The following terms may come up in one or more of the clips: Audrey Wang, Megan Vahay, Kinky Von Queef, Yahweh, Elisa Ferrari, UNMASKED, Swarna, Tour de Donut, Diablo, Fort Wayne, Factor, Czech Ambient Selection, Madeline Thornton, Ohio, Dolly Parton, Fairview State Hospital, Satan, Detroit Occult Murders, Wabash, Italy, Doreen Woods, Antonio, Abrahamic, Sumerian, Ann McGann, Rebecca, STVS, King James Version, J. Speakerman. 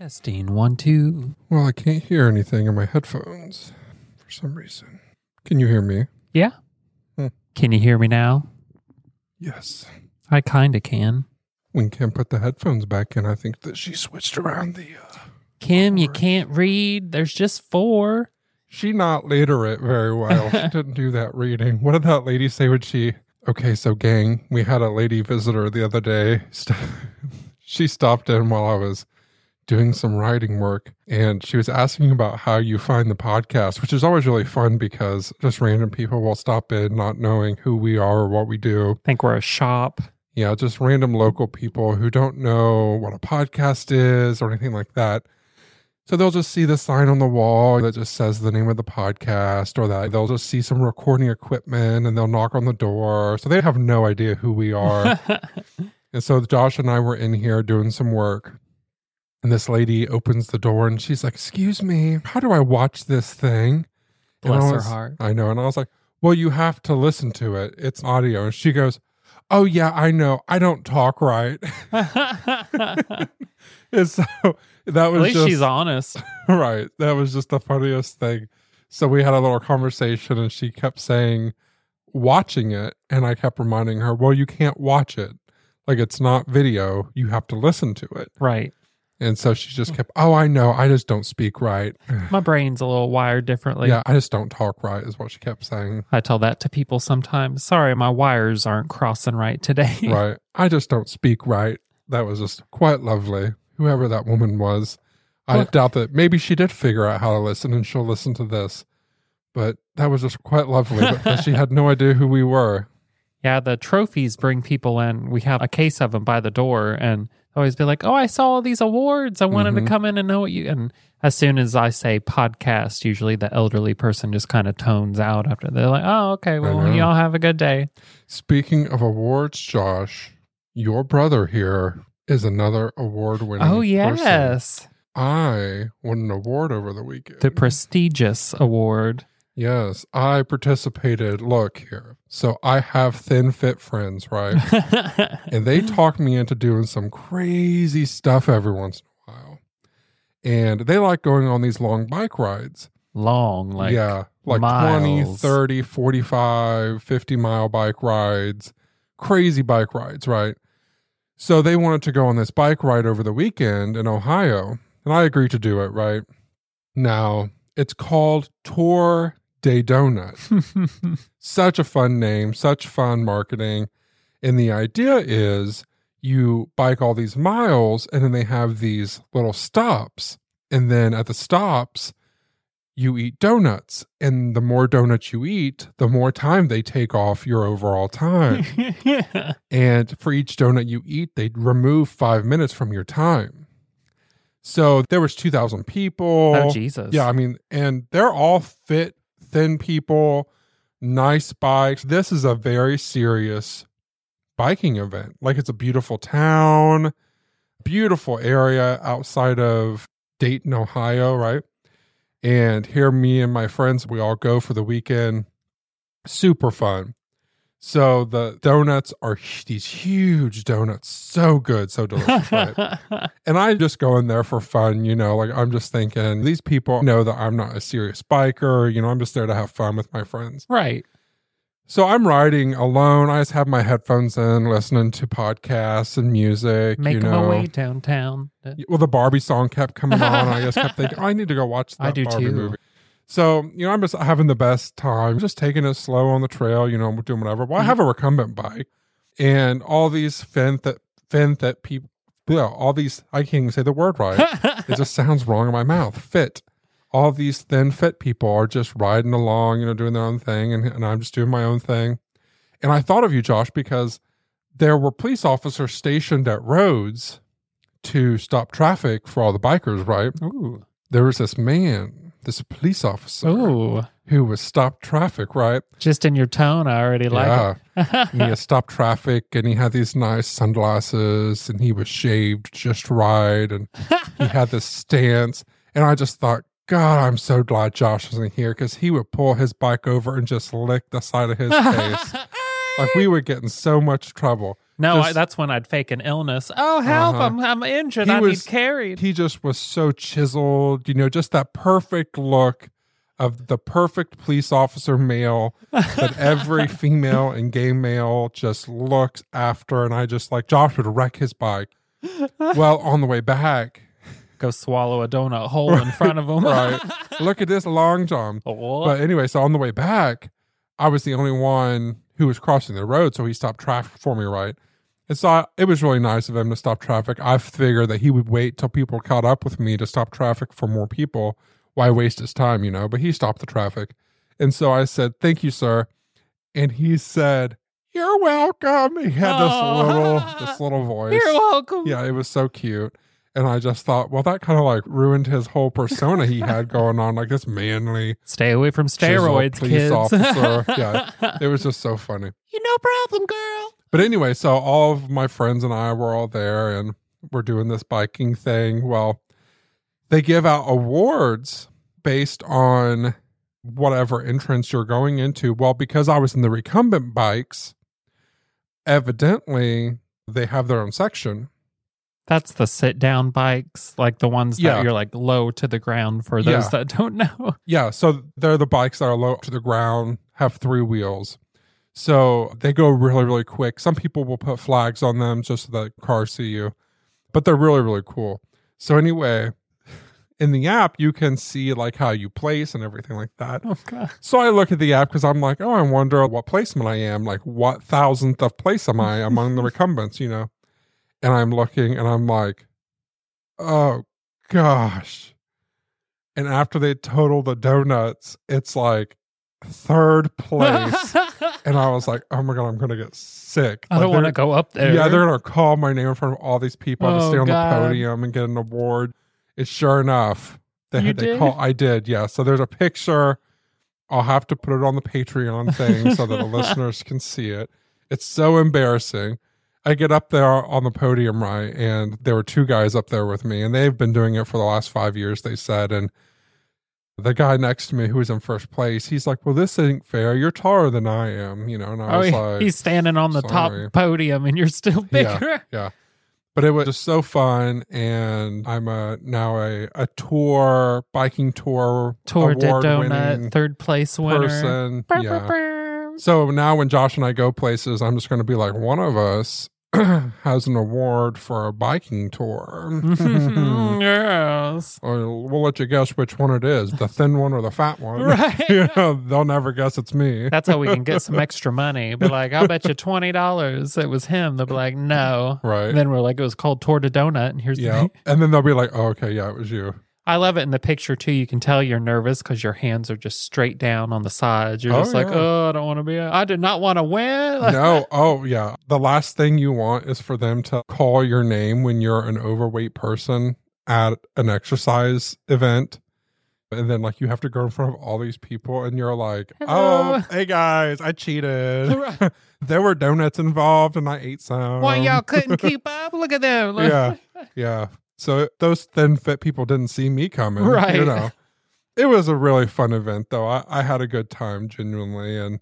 Testing 1 2. Well, I can't hear anything in my headphones for some reason. Can you hear me? Yeah. Can you hear me now? Yes. I kind of can. When Kim put the headphones back in, I think that she switched around the. Kim, you can't read. There's just four. She not literate very well. She didn't do that reading. What did that lady say when she? Okay, so gang, we had a lady visitor the other day. She stopped in while I was doing some writing work, and she was asking about how you find the podcast, which is always really fun because just random people will stop in not knowing who we are or what we do. Think we're a shop. Yeah, just random local people who don't know what a podcast is or anything like that. So they'll just see the sign on the wall that just says the name of the podcast, or that they'll just see some recording equipment and they'll knock on the door. So they have no idea who we are. And so Josh and I were in here doing some work. And this lady opens the door and she's like, "Excuse me, how do I watch this thing?" Bless her heart. I know. And I was like, "Well, you have to listen to it. It's audio." And she goes, "Oh, yeah, I know. I don't talk right." And so that was just. At least she's honest. Right. That was just the funniest thing. So we had a little conversation and she kept saying, watching it. And I kept reminding her, well, you can't watch it. Like, it's not video. You have to listen to it. Right. And so she just kept, "Oh, I know, I just don't speak right. My brain's a little wired differently." Yeah, "I just don't talk right," is what she kept saying. I tell that to people sometimes. "Sorry, my wires aren't crossing right today." Right. "I just don't speak right." That was just quite lovely. Whoever that woman was, I doubt that maybe she did figure out how to listen and she'll listen to this. But that was just quite lovely because she had no idea who we were. Yeah, the trophies bring people in. We have a case of them by the door and always be like, "Oh, I saw all these awards. I wanted to come in and know what you..." And as soon as I say podcast, usually the elderly person just kind of tones out after. They're like, "Oh, okay, well, y'all have a good day." Speaking of awards, Josh, your brother here is another award-winning person. Oh, yes. I won an award over the weekend. The prestigious award. Yes, I participated. Look here. So I have thin fit friends, right? And they talk me into doing some crazy stuff every once in a while. And they like going on these long bike rides. Long, like, yeah, like miles. 20, 30, 45, 50 mile bike rides. Crazy bike rides, right? So they wanted to go on this bike ride over the weekend in Ohio. And I agreed to do it, right? Now, it's called Tour de Donut. Such a fun name, such fun marketing. And the idea is you bike all these miles and then they have these little stops. And then at the stops, you eat donuts. And the more donuts you eat, the more time they take off your overall time. Yeah. And for each donut you eat, they remove 5 minutes from your time. So there was 2,000 people. Oh, Jesus. Yeah, I mean, and they're all fit, thin people, nice bikes. This is a very serious biking event. Like, it's a beautiful town, beautiful area outside of Dayton, Ohio, right? And here, me and my friends, we all go for the weekend. Super fun. So the donuts are these huge donuts. So good. So delicious. Right? And I just go in there for fun, you know, like I'm just thinking these people know that I'm not a serious biker. You know, I'm just there to have fun with my friends. Right. So I'm riding alone. I just have my headphones in, listening to podcasts and music. Making my way downtown. Well, the Barbie song kept coming on. I just kept thinking, oh, I need to go watch that Barbie movie. So, I'm just having the best time, just taking it slow on the trail, doing whatever. Well, I have a recumbent bike, and all these fit people, all these, I can't even say the word right. It just sounds wrong in my mouth. Fit. All these thin fit people are just riding along, doing their own thing, and I'm just doing my own thing. And I thought of you, Josh, because there were police officers stationed at roads to stop traffic for all the bikers, right? Ooh. There was this man, this police officer, who was stopped traffic, right? Just in your tone, I already like it. And he had stopped traffic, and he had these nice sunglasses, and he was shaved just right, and he had this stance. And I just thought, God, I'm so glad Josh isn't here, because he would pull his bike over and just lick the side of his face. Like, we would get in so much trouble. No, that's when I'd fake an illness. Oh, help, I'm injured. I need carried. He just was so chiseled, just that perfect look of the perfect police officer male that every female and gay male just looks after. And I just, Josh would wreck his bike. Well, on the way back. Go swallow a donut hole in front of him. Right. Look at this long John. Oh. But anyway, so on the way back, I was the only one who was crossing the road, so he stopped traffic for me, right? And so it was really nice of him to stop traffic. I figured that he would wait till people caught up with me to stop traffic for more people. Why waste his time, But he stopped the traffic. And so I said, thank you, sir. And he said, you're welcome. He had this little voice. You're welcome. Yeah, it was so cute. And I just thought, well, that kind of ruined his whole persona he had going on, this manly, stay away from steroids, police officer. Yeah, it was just so funny. No problem, girl. But anyway, so all of my friends and I were all there, and we're doing this biking thing. Well, they give out awards based on whatever entrance you're going into. Well, because I was in the recumbent bikes, evidently they have their own section. That's the sit-down bikes, the ones that you're, low to the ground for those that don't know. Yeah, so they're the bikes that are low to the ground, have three wheels. So they go really, really quick. Some people will put flags on them just so that cars see you. But they're really, really cool. So anyway, in the app, you can see, how you place and everything like that. Oh, God. So I look at the app because I'm like, oh, I wonder what placement I am. What thousandth of place am I among the recumbents, And I'm looking, and I'm like, oh, gosh. And after they total the donuts, it's third place. And I was like, oh, my God, I'm going to get sick. I don't want to go up there. Yeah, they're going to call my name in front of all these people to stay on the podium and get an award. And sure enough, I did, yeah. So there's a picture. I'll have to put it on the Patreon thing so that the listeners can see it. It's so embarrassing. I get up there on the podium, right, and there were two guys up there with me, and they've been doing it for the last 5 years, they said, and the guy next to me who was in first place, he's like, well, this ain't fair. You're taller than I am, and I was like... He's standing on the top podium, and you're still bigger. Yeah, but it was just so fun, and I'm now a Tour de Donut, third place winner. Person. Burr, yeah. Burr, burr. So now when Josh and I go places, I'm just going to be like, one of us has an award for a biking tour. Yes. Or we'll let you guess which one it is, the thin one or the fat one. Right. They'll never guess it's me. That's how we can get some extra money. Be like, I'll bet you $20 it was him. They'll be like, no. Right. And then we're like, it was called Tour de Donut. And here's the thing. And then they'll be like, oh, okay, yeah, it was you. I love it in the picture, too. You can tell you're nervous because your hands are just straight down on the sides. You're I don't want to be... I did not want to win. No. Oh, yeah. The last thing you want is for them to call your name when you're an overweight person at an exercise event. And then, you have to go in front of all these people, and you're like, hello. Oh, hey, guys, I cheated. Right. There were donuts involved, and I ate some. Why y'all couldn't keep up? Look at them. Yeah. Yeah. So those thin fit people didn't see me coming, right? It was a really fun event, though. I had a good time, genuinely. And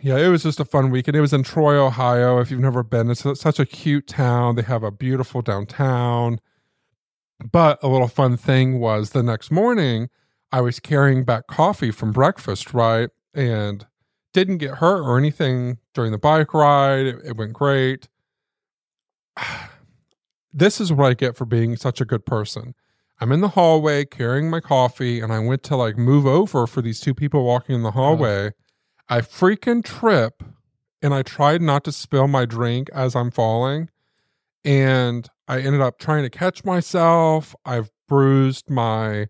yeah, it was just a fun weekend. It was in Troy, Ohio. If you've never been, it's such a cute town. They have a beautiful downtown. But a little fun thing was the next morning, I was carrying back coffee from breakfast, right? And didn't get hurt or anything during the bike ride. It went great. This is what I get for being such a good person. I'm in the hallway carrying my coffee, and I went to like move over for these two people walking in the hallway. I freaking trip, and I tried not to spill my drink as I'm falling, and I ended up trying to catch myself. I've bruised my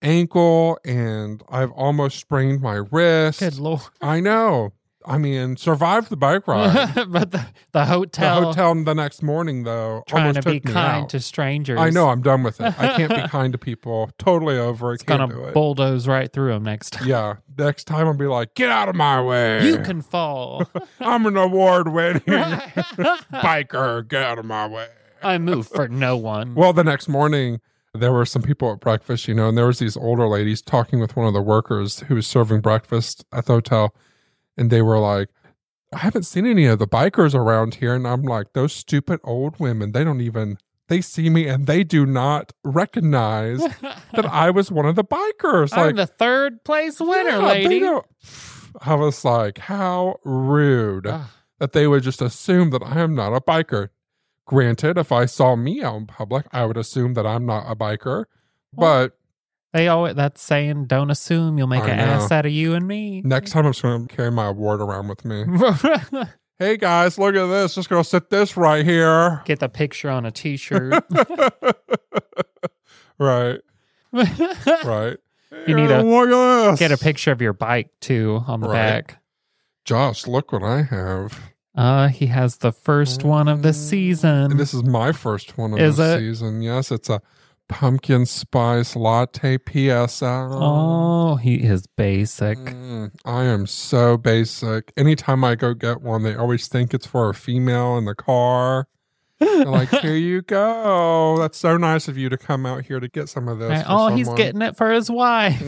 ankle, and I've almost sprained my wrist. Good Lord. I know. I mean, survived the bike ride. But the hotel. The hotel the next morning, though, trying to be kind to strangers. I know. I'm done with it. I can't be kind to people. Totally over. It's going to bulldoze right through them next time. Yeah. Next time I'll be like, get out of my way. You can fall. I'm an award-winning biker. Get out of my way. I move for no one. Well, the next morning, there were some people at breakfast, you know, and there was these older ladies talking with one of the workers who was serving breakfast at the hotel. And they were like, I haven't seen any of the bikers around here. And I'm like, those stupid old women, they see me and they do not recognize that I was one of the bikers. I'm like, the third place winner, lady. I was like, how rude that they would just assume that I am not a biker. Granted, if I saw me out in public, I would assume that I'm not a biker, but... They always, that's saying, don't assume, you'll make an ass out of you and me. Next time I'm just going to carry my award around with me. Hey guys, look at this. Just going to sit this right here. Get the picture on a t-shirt. Right. Right. You need to get a picture of your bike too on the back. Josh, look what I have. He has the first one of the season. And this is my first one of the season. Yes, it's a pumpkin spice latte PSL. Oh, he is basic. I am so basic. Anytime I go get one, they always think it's for a female in the car. They're like, here you go. That's so nice of you to come out here to get some of this. He's getting it for his wife.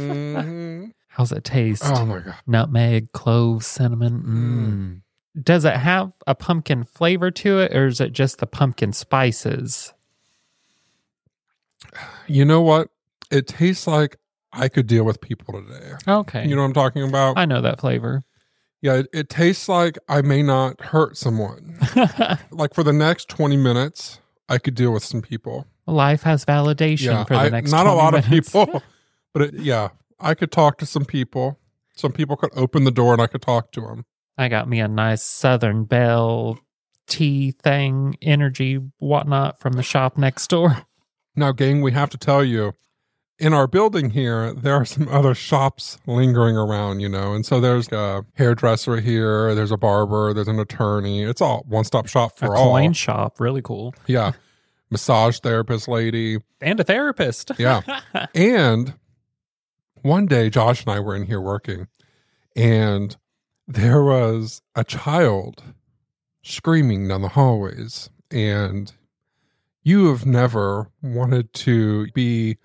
How's it taste? Oh my God. Nutmeg, cloves, cinnamon. Does it have a pumpkin flavor to it, or is it just the pumpkin spices? You know what? It tastes like I could deal with people today. Okay. You know what I'm talking about? I know that flavor. Yeah, it tastes like I may not hurt someone. Like for the next 20 minutes, I could deal with some people. Life has validation for the next 20 minutes. Not a lot of people, but I could talk to some people. Some people could open the door and I could talk to them. I got me a nice Southern Belle tea thing, energy, whatnot from the shop next door. Now, gang, we have to tell you, in our building here, there are some other shops lingering around, you know. And so there's a hairdresser here, there's a barber, there's an attorney. It's all one-stop shop for all. A coin shop, really cool. Yeah. Massage therapist lady. And a therapist. Yeah. And one day, Josh and I were in here working, and there was a child screaming down the hallways, and... You have never wanted to be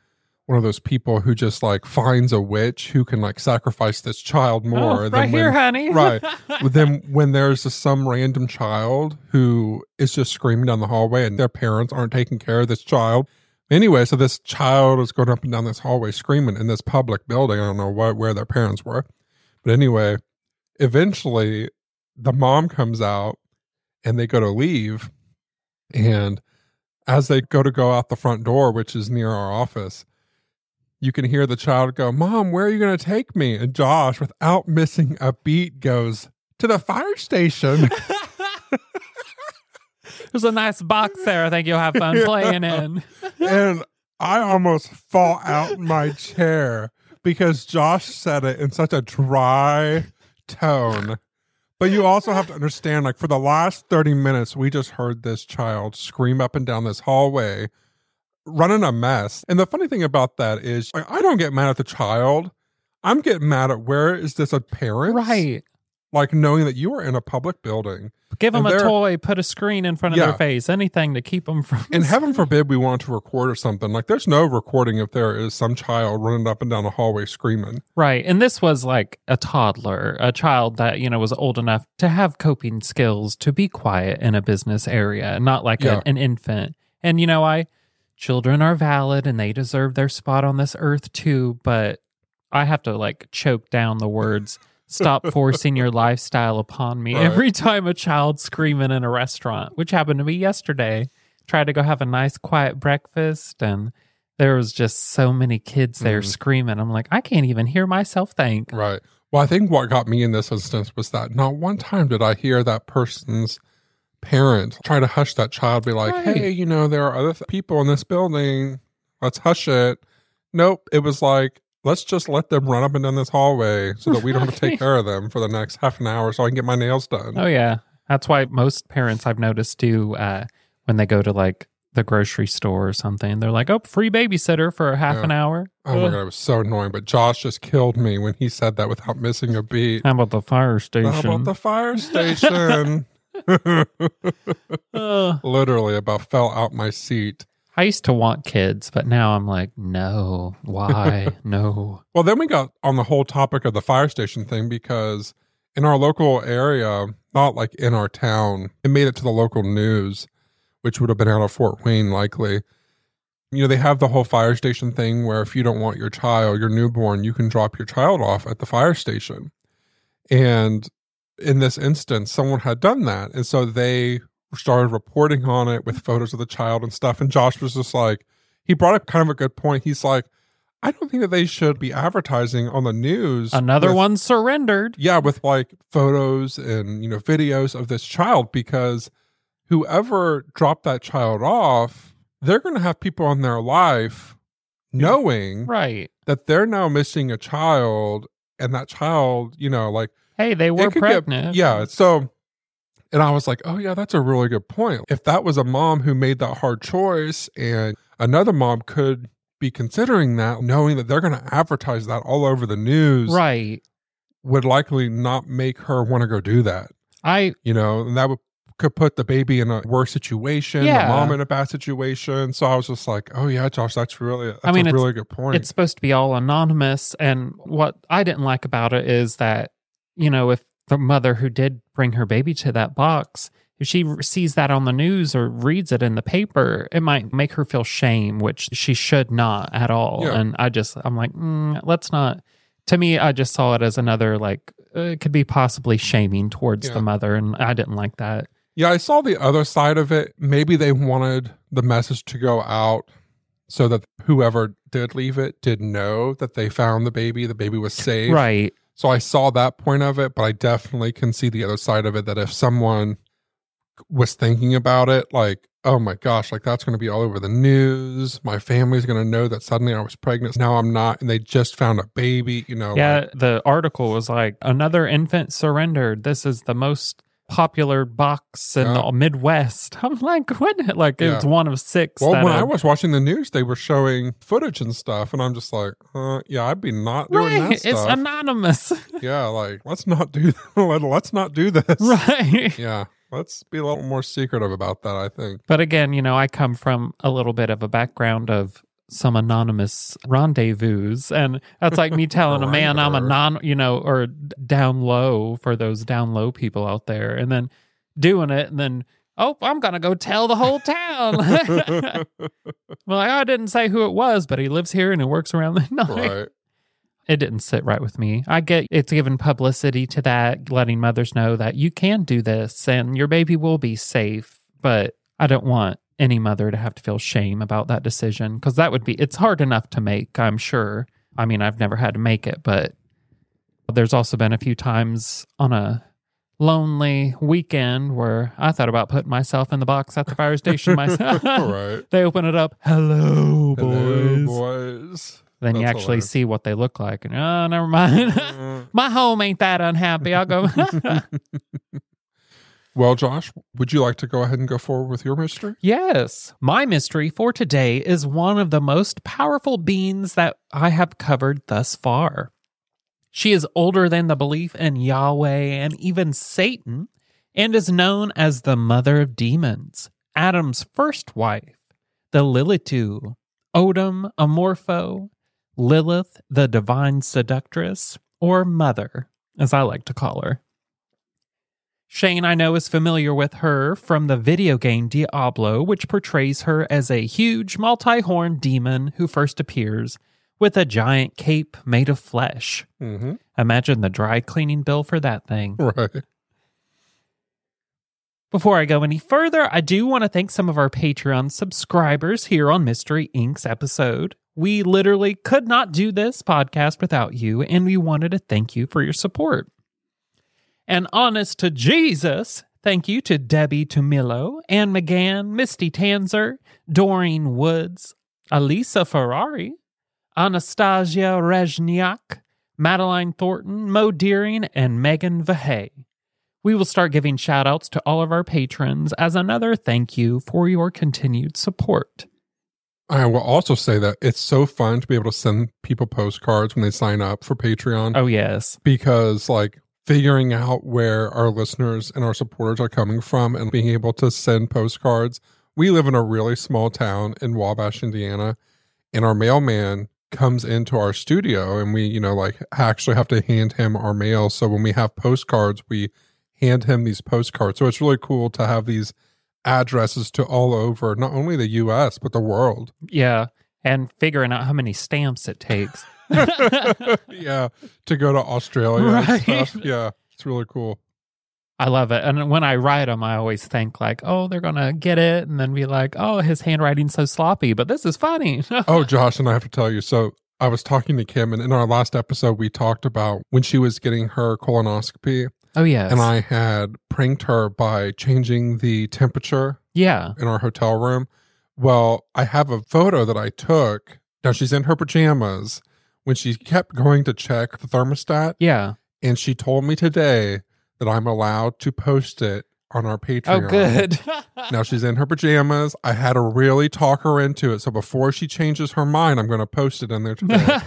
one of those people who just like finds a witch who can like sacrifice this child more. Honey. Right. Then when there's some random child who is just screaming down the hallway and their parents aren't taking care of this child. Anyway, so this child is going up and down this hallway screaming in this public building. I don't know where their parents were. But anyway, eventually the mom comes out and they go to leave, and as they go out the front door, which is near our office, you can hear the child go, Mom, where are you going to take me? And Josh, without missing a beat, goes, to the fire station. There's a nice box there. I think you'll have fun playing in. And I almost fall out in my chair because Josh said it in such a dry tone. But you also have to understand, like, for the last 30 minutes, we just heard this child scream up and down this hallway, running a mess. And the funny thing about that is, like, I don't get mad at the child. I'm getting mad at where is this a parent? Right. Like, knowing that you are in a public building. Give them a toy, put a screen in front of their face, anything to keep them from... And heaven forbid we want to record or something. Like, there's no recording if there is some child running up and down a hallway screaming. Right, and this was like a toddler, a child that, you know, was old enough to have coping skills to be quiet in a business area, not like an infant. And, you know, children are valid and they deserve their spot on this earth too, but I have to, like, choke down the words... Stop forcing your lifestyle upon me. Right. Every time a child screaming in a restaurant, which happened to me yesterday, tried to go have a nice quiet breakfast, and there was just so many kids there screaming. I'm like, I can't even hear myself think. Right. Well, I think what got me in this instance was that not one time did I hear that person's parent try to hush that child, be like, hey, you know, there are other people in this building. Let's hush it. Nope. It was like, let's just let them run up and down this hallway so that we don't have to take care of them for the next half an hour so I can get my nails done. Oh, yeah. That's why most parents I've noticed do when they go to like the grocery store or something. They're like, oh, free babysitter for half an hour. Oh, my God. It was so annoying. But Josh just killed me when he said that without missing a beat. How about the fire station? How about the fire station? Literally about fell out my seat. I used to want kids, but now I'm like, no, why? No. Well, then we got on the whole topic of the fire station thing because in our local area, not like in our town, it made it to the local news, which would have been out of Fort Wayne likely. You know, they have the whole fire station thing where if you don't want your child, your newborn, you can drop your child off at the fire station. And in this instance, someone had done that. And so they started reporting on it with photos of the child and stuff. And Josh was just like, he brought up kind of a good point. He's like, I don't think that they should be advertising on the news. Another one surrendered. Yeah, with like photos and, you know, videos of this child, because whoever dropped that child off, they're going to have people in their life knowing that they're now missing a child, and that child, you know, like, hey, they were pregnant. So, and I was like, oh, yeah, that's a really good point. If that was a mom who made that hard choice, and another mom could be considering that, knowing that they're going to advertise that all over the news, would likely not make her want to go do that. And that could put the baby in a worse situation, the mom in a bad situation. So I was just like, oh, yeah, Josh, that's a really good point. It's supposed to be all anonymous. And what I didn't like about it is that, you know, if the mother who did bring her baby to that box, if she sees that on the news or reads it in the paper, it might make her feel shame, which she should not at all. Yeah. And I'm like, let's not. To me, I just saw it as another, like, it could be possibly shaming towards the mother. And I didn't like that. Yeah, I saw the other side of it. Maybe they wanted the message to go out so that whoever did leave it did know that they found the baby was safe. Right. So I saw that point of it, but I definitely can see the other side of it, that if someone was thinking about it, like, oh my gosh, like that's going to be all over the news. My family's going to know that suddenly I was pregnant. Now I'm not, and they just found a baby, you know. Yeah, like, the article was like, another infant surrendered. This is the most popular box in the Midwest. I'm like, what? Like it's one of six. Well, when I was watching the news, they were showing footage and stuff, and I'm just like, I'd be not doing that stuff. It's anonymous. Yeah, like let's not do this. Right. Yeah, let's be a little more secretive about that, I think. But again, you know, I come from a little bit of a background of some anonymous rendezvous, and that's like me telling a man I'm a or down low for those down low people out there, and then doing it, and then, oh, I'm gonna go tell the whole town. Well, I didn't say who it was, but he lives here and he works around the night. Right. It didn't sit right with me. I get it's given publicity to that, letting mothers know that you can do this and your baby will be safe, but I don't want any mother to have to feel shame about that decision, because that would be, it's hard enough to make, I'm sure. I mean, I've never had to make it, but there's also been a few times on a lonely weekend where I thought about putting myself in the box at the fire station myself. Right. They open it up. Hello, boys. Then that's you actually hilarious. See what they look like, and oh, never mind. My home ain't that unhappy. I'll go. Well, Josh, would you like to go ahead and go forward with your mystery? Yes. My mystery for today is one of the most powerful beings that I have covered thus far. She is older than the belief in Yahweh and even Satan, and is known as the mother of demons, Adam's first wife, the Lilitu, Odom, Amorpho, Lilith, the divine seductress, or mother, as I like to call her. Shane, I know, is familiar with her from the video game Diablo, which portrays her as a huge multi-horned demon who first appears with a giant cape made of flesh. Mm-hmm. Imagine the dry cleaning bill for that thing. Right. Before I go any further, I do want to thank some of our Patreon subscribers here on Mystery Inc.'s episode. We literally could not do this podcast without you, and we wanted to thank you for your support. And honest to Jesus, thank you to Debbie Tumillo, Ann McGann, Misty Tanzer, Doreen Woods, Elisa Ferrari, Anastasia Rezniak, Madeline Thornton, Mo Deering, and Megan Vahay. We will start giving shout-outs to all of our patrons as another thank you for your continued support. I will also say that it's so fun to be able to send people postcards when they sign up for Patreon. Oh, yes. Because, like, figuring out where our listeners and our supporters are coming from and being able to send postcards. We live in a really small town in Wabash, Indiana, and our mailman comes into our studio, and we, you know, like, actually have to hand him our mail. So when we have postcards, we hand him these postcards. So it's really cool to have these addresses to all over, not only the U.S., but the world. Yeah, and figuring out how many stamps it takes. Yeah, to go to Australia, right? And stuff. Yeah, it's really cool. I love it. And when I write them, I always think like, oh, they're going to get it. And then be like, oh, his handwriting's so sloppy, but this is funny. Oh, Josh, and I have to tell you, so I was talking to Kim, and in our last episode, we talked about when she was getting her colonoscopy. Oh, yes. And I had pranked her by changing the temperature in our hotel room. Well, I have a photo that I took. Now, she's in her pajamas when she kept going to check the thermostat. Yeah. And she told me today that I'm allowed to post it on our Patreon. Oh, good. Now, she's in her pajamas. I had to really talk her into it. So before she changes her mind, I'm going to post it in there today.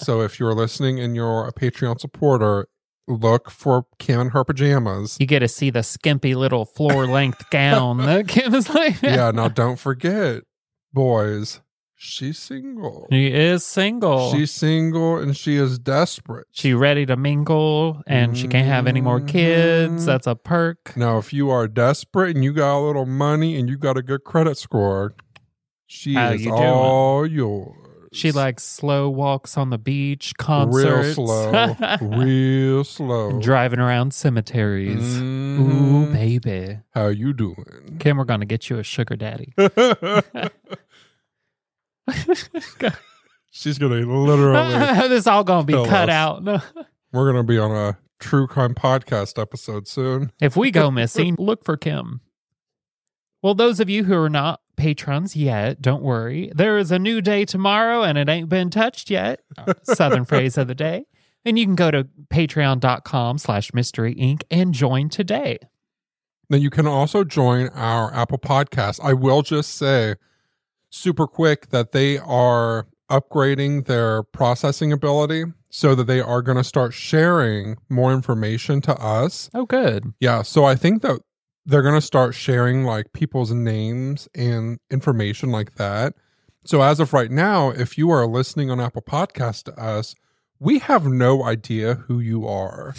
So if you're listening and you're a Patreon supporter, look for Kim in her pajamas. You get to see the skimpy little floor-length gown that Kim is like. Yeah, now don't forget, boys, she's single. She is single. She's single, and she is desperate. She's ready to mingle, and she can't have any more kids. That's a perk. Now, if you are desperate, and you got a little money, and you got a good credit score, she is all yours. She likes slow walks on the beach, concerts. Real slow. Real slow. And driving around cemeteries. Ooh, baby. How you doing? Kim, we're going to get you a sugar daddy. She's going to literally... This all going to be cut out. We're going to be on a true crime podcast episode soon. If we go missing, look for Kim. Well, those of you who are not patrons yet, don't worry. There is a new day tomorrow, and it ain't been touched yet. Southern phrase of the day. And you can go to patreon.com/mysteryinc and join today. Then you can also join our Apple Podcast. I will just say super quick that they are upgrading their processing ability so that they are going to start sharing more information to us. Oh, good. Yeah. So I think that they're going to start sharing like people's names and information like that. So as of right now, if you are listening on Apple Podcasts to us, we have no idea who you are.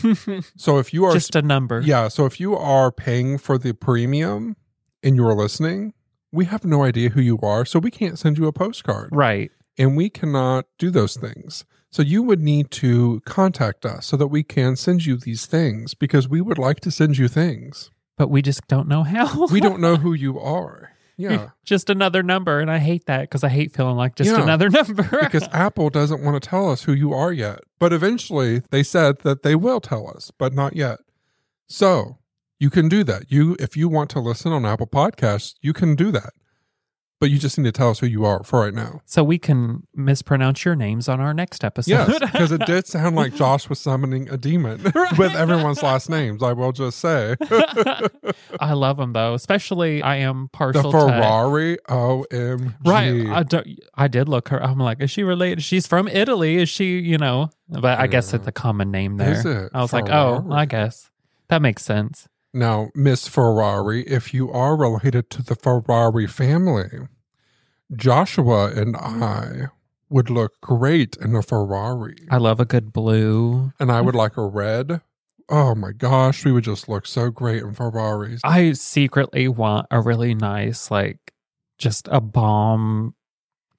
So if you are just a number. Yeah. So if you are paying for the premium and you are listening, we have no idea who you are. So we can't send you a postcard. Right. And we cannot do those things. So you would need to contact us so that we can send you these things, because we would like to send you things. But we just don't know how. We don't know who you are. Yeah. Just another number. And I hate that, because I hate feeling like just another number. Because Apple doesn't want to tell us who you are yet. But eventually they said that they will tell us, but not yet. So you can do that. If you want to listen on Apple Podcasts, you can do that. But you just need to tell us who you are for right now. So we can mispronounce your names on our next episode. Yes, because it did sound like Josh was summoning a demon with everyone's last names, I will just say. I love them, though. Especially, I am partial to... The Ferrari, OMG. Right. I did look her. I'm like, is she related? She's from Italy. Is she, you know? But I guess it's a common name there. Is it? I was like, oh, I guess. That makes sense. Now, Miss Ferrari, if you are related to the Ferrari family, Joshua and I would look great in a Ferrari. I love a good blue. And I would like a red. Oh my gosh, we would just look so great in Ferraris. I secretly want a really nice, like, just a bomb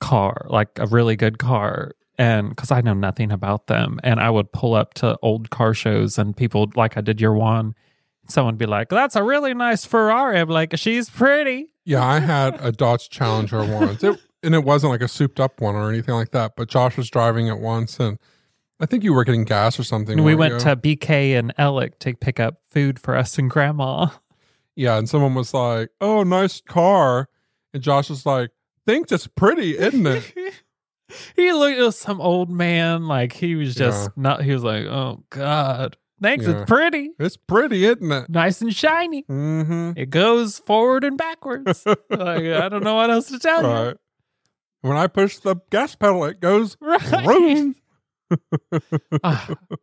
car, like a really good car. and because I know nothing about them, and I would pull up to old car shows and people, like I did year one, someone would be like, that's a really nice Ferrari. I'm like, she's pretty. Yeah, I had a Dodge Challenger once, and it wasn't like a souped up one or anything like that, but Josh was driving it once, and I think you were getting gas or something. We went to BK and Ellick to pick up food for us and Grandma. Yeah, and someone was like, oh, nice car. And Josh was like, I think it's pretty, isn't it? He looked at some old man, like he was just not, he was like, oh, God. Thanks, it's pretty. It's pretty, isn't it? Nice and shiny. Mm-hmm. It goes forward and backwards. Like, I don't know what else to tell you. When I push the gas pedal, it goes vroom.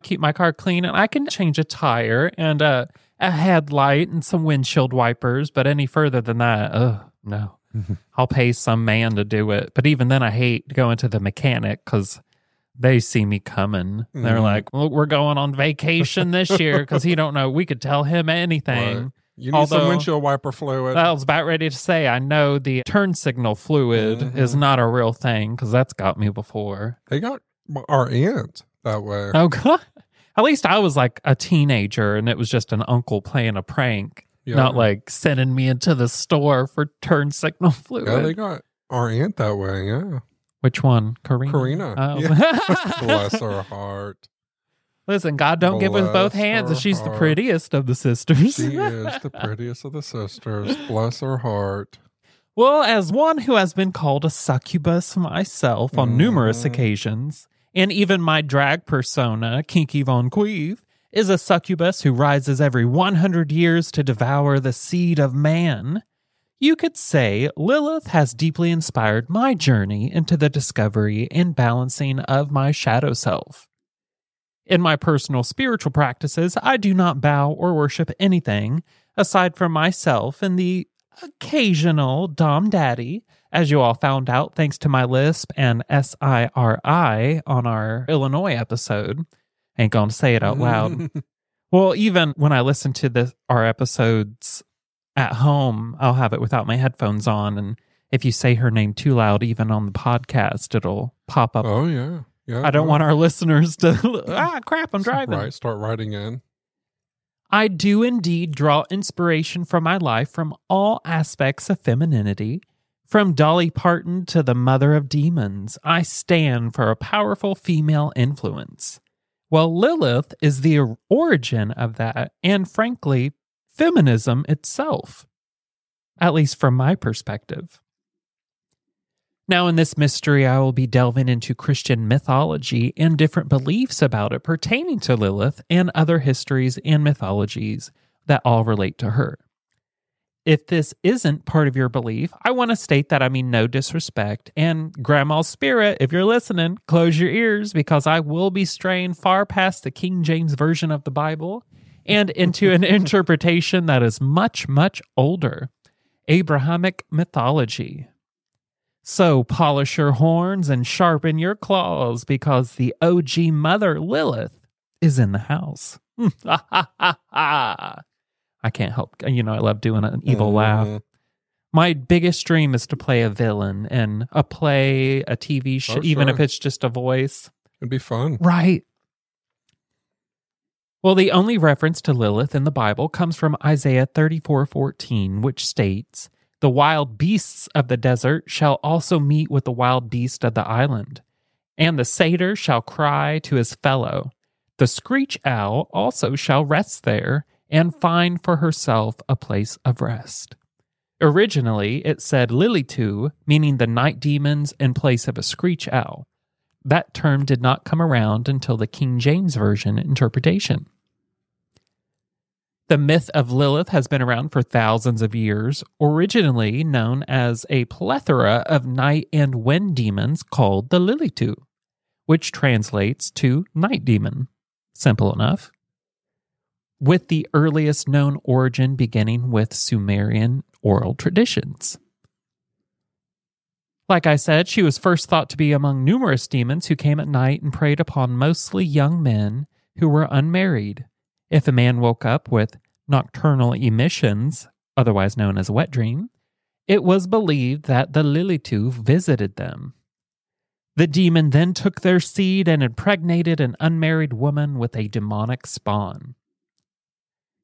Keep my car clean, and I can change a tire and a headlight and some windshield wipers, but any further than that, no. I'll pay some man to do it. But even then, I hate going to the mechanic because they see me coming. Mm. They're like, look, we're going on vacation this year because he don't know. We could tell him anything. Right. You need some windshield wiper fluid. I was about ready to say, I know the turn signal fluid is not a real thing because that's got me before. They got our aunt that way. Oh, God. At least I was like a teenager and it was just an uncle playing a prank. Yeah. Not like sending me into the store for turn signal fluid. Yeah, they got our aunt that way, yeah. Which one? Karina. Oh. Yeah. Bless her heart. Listen, God don't give us both hands, and she's the prettiest of the sisters. She is the prettiest of the sisters. Bless her heart. Well, as one who has been called a succubus myself on numerous occasions, and even my drag persona, Kinky Von Queef, is a succubus who rises every 100 years to devour the seed of man, you could say Lilith has deeply inspired my journey into the discovery and balancing of my shadow self. In my personal spiritual practices, I do not bow or worship anything aside from myself and the occasional Dom Daddy, as you all found out thanks to my lisp and SIRI on our Illinois episode. Ain't gonna say it out loud. Well, even when I listen to our episodes at home, I'll have it without my headphones on. And if you say her name too loud, even on the podcast, it'll pop up. Oh, yeah. I don't want our listeners to, crap, I'm driving. Right, start writing in. I do indeed draw inspiration from my life from all aspects of femininity. From Dolly Parton to the mother of demons, I stand for a powerful female influence. Well, Lilith is the origin of that, and frankly, feminism itself, at least from my perspective. Now, in this mystery, I will be delving into Christian mythology and different beliefs about it pertaining to Lilith and other histories and mythologies that all relate to her. If this isn't part of your belief, I want to state that I mean no disrespect. And Grandma's Spirit, if you're listening, close your ears because I will be straying far past the King James Version of the Bible and into an interpretation that is much, much older, Abrahamic mythology. So polish your horns and sharpen your claws because the OG mother Lilith is in the house. Ha ha ha ha. I can't help, I love doing an evil laugh. My biggest dream is to play a villain in a play, a TV show, even if it's just a voice. It'd be fun. Right. Well, the only reference to Lilith in the Bible comes from Isaiah 34:14, which states, "The wild beasts of the desert shall also meet with the wild beast of the island, and the satyr shall cry to his fellow. The screech owl also shall rest there, and find for herself a place of rest." Originally, it said Lilitu, meaning the night demons in place of a screech owl. That term did not come around until the King James Version interpretation. The myth of Lilith has been around for thousands of years, originally known as a plethora of night and wind demons called the Lilitu, which translates to night demon. Simple enough. With the earliest known origin beginning with Sumerian oral traditions. Like I said, she was first thought to be among numerous demons who came at night and preyed upon mostly young men who were unmarried. If a man woke up with nocturnal emissions, otherwise known as a wet dream, it was believed that the Lilitu visited them. The demon then took their seed and impregnated an unmarried woman with a demonic spawn.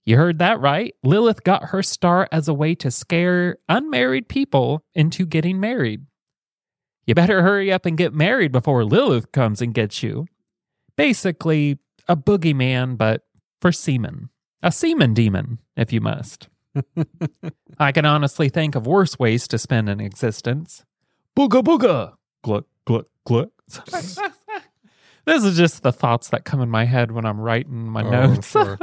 You heard that right. Lilith got her star as a way to scare unmarried people into getting married. You better hurry up and get married before Lilith comes and gets you. Basically, a boogeyman, but for semen. A semen demon, if you must. I can honestly think of worse ways to spend an existence. Booga booga! Gluck, gluck, gluck. This is just the thoughts that come in my head when I'm writing my notes. Sure.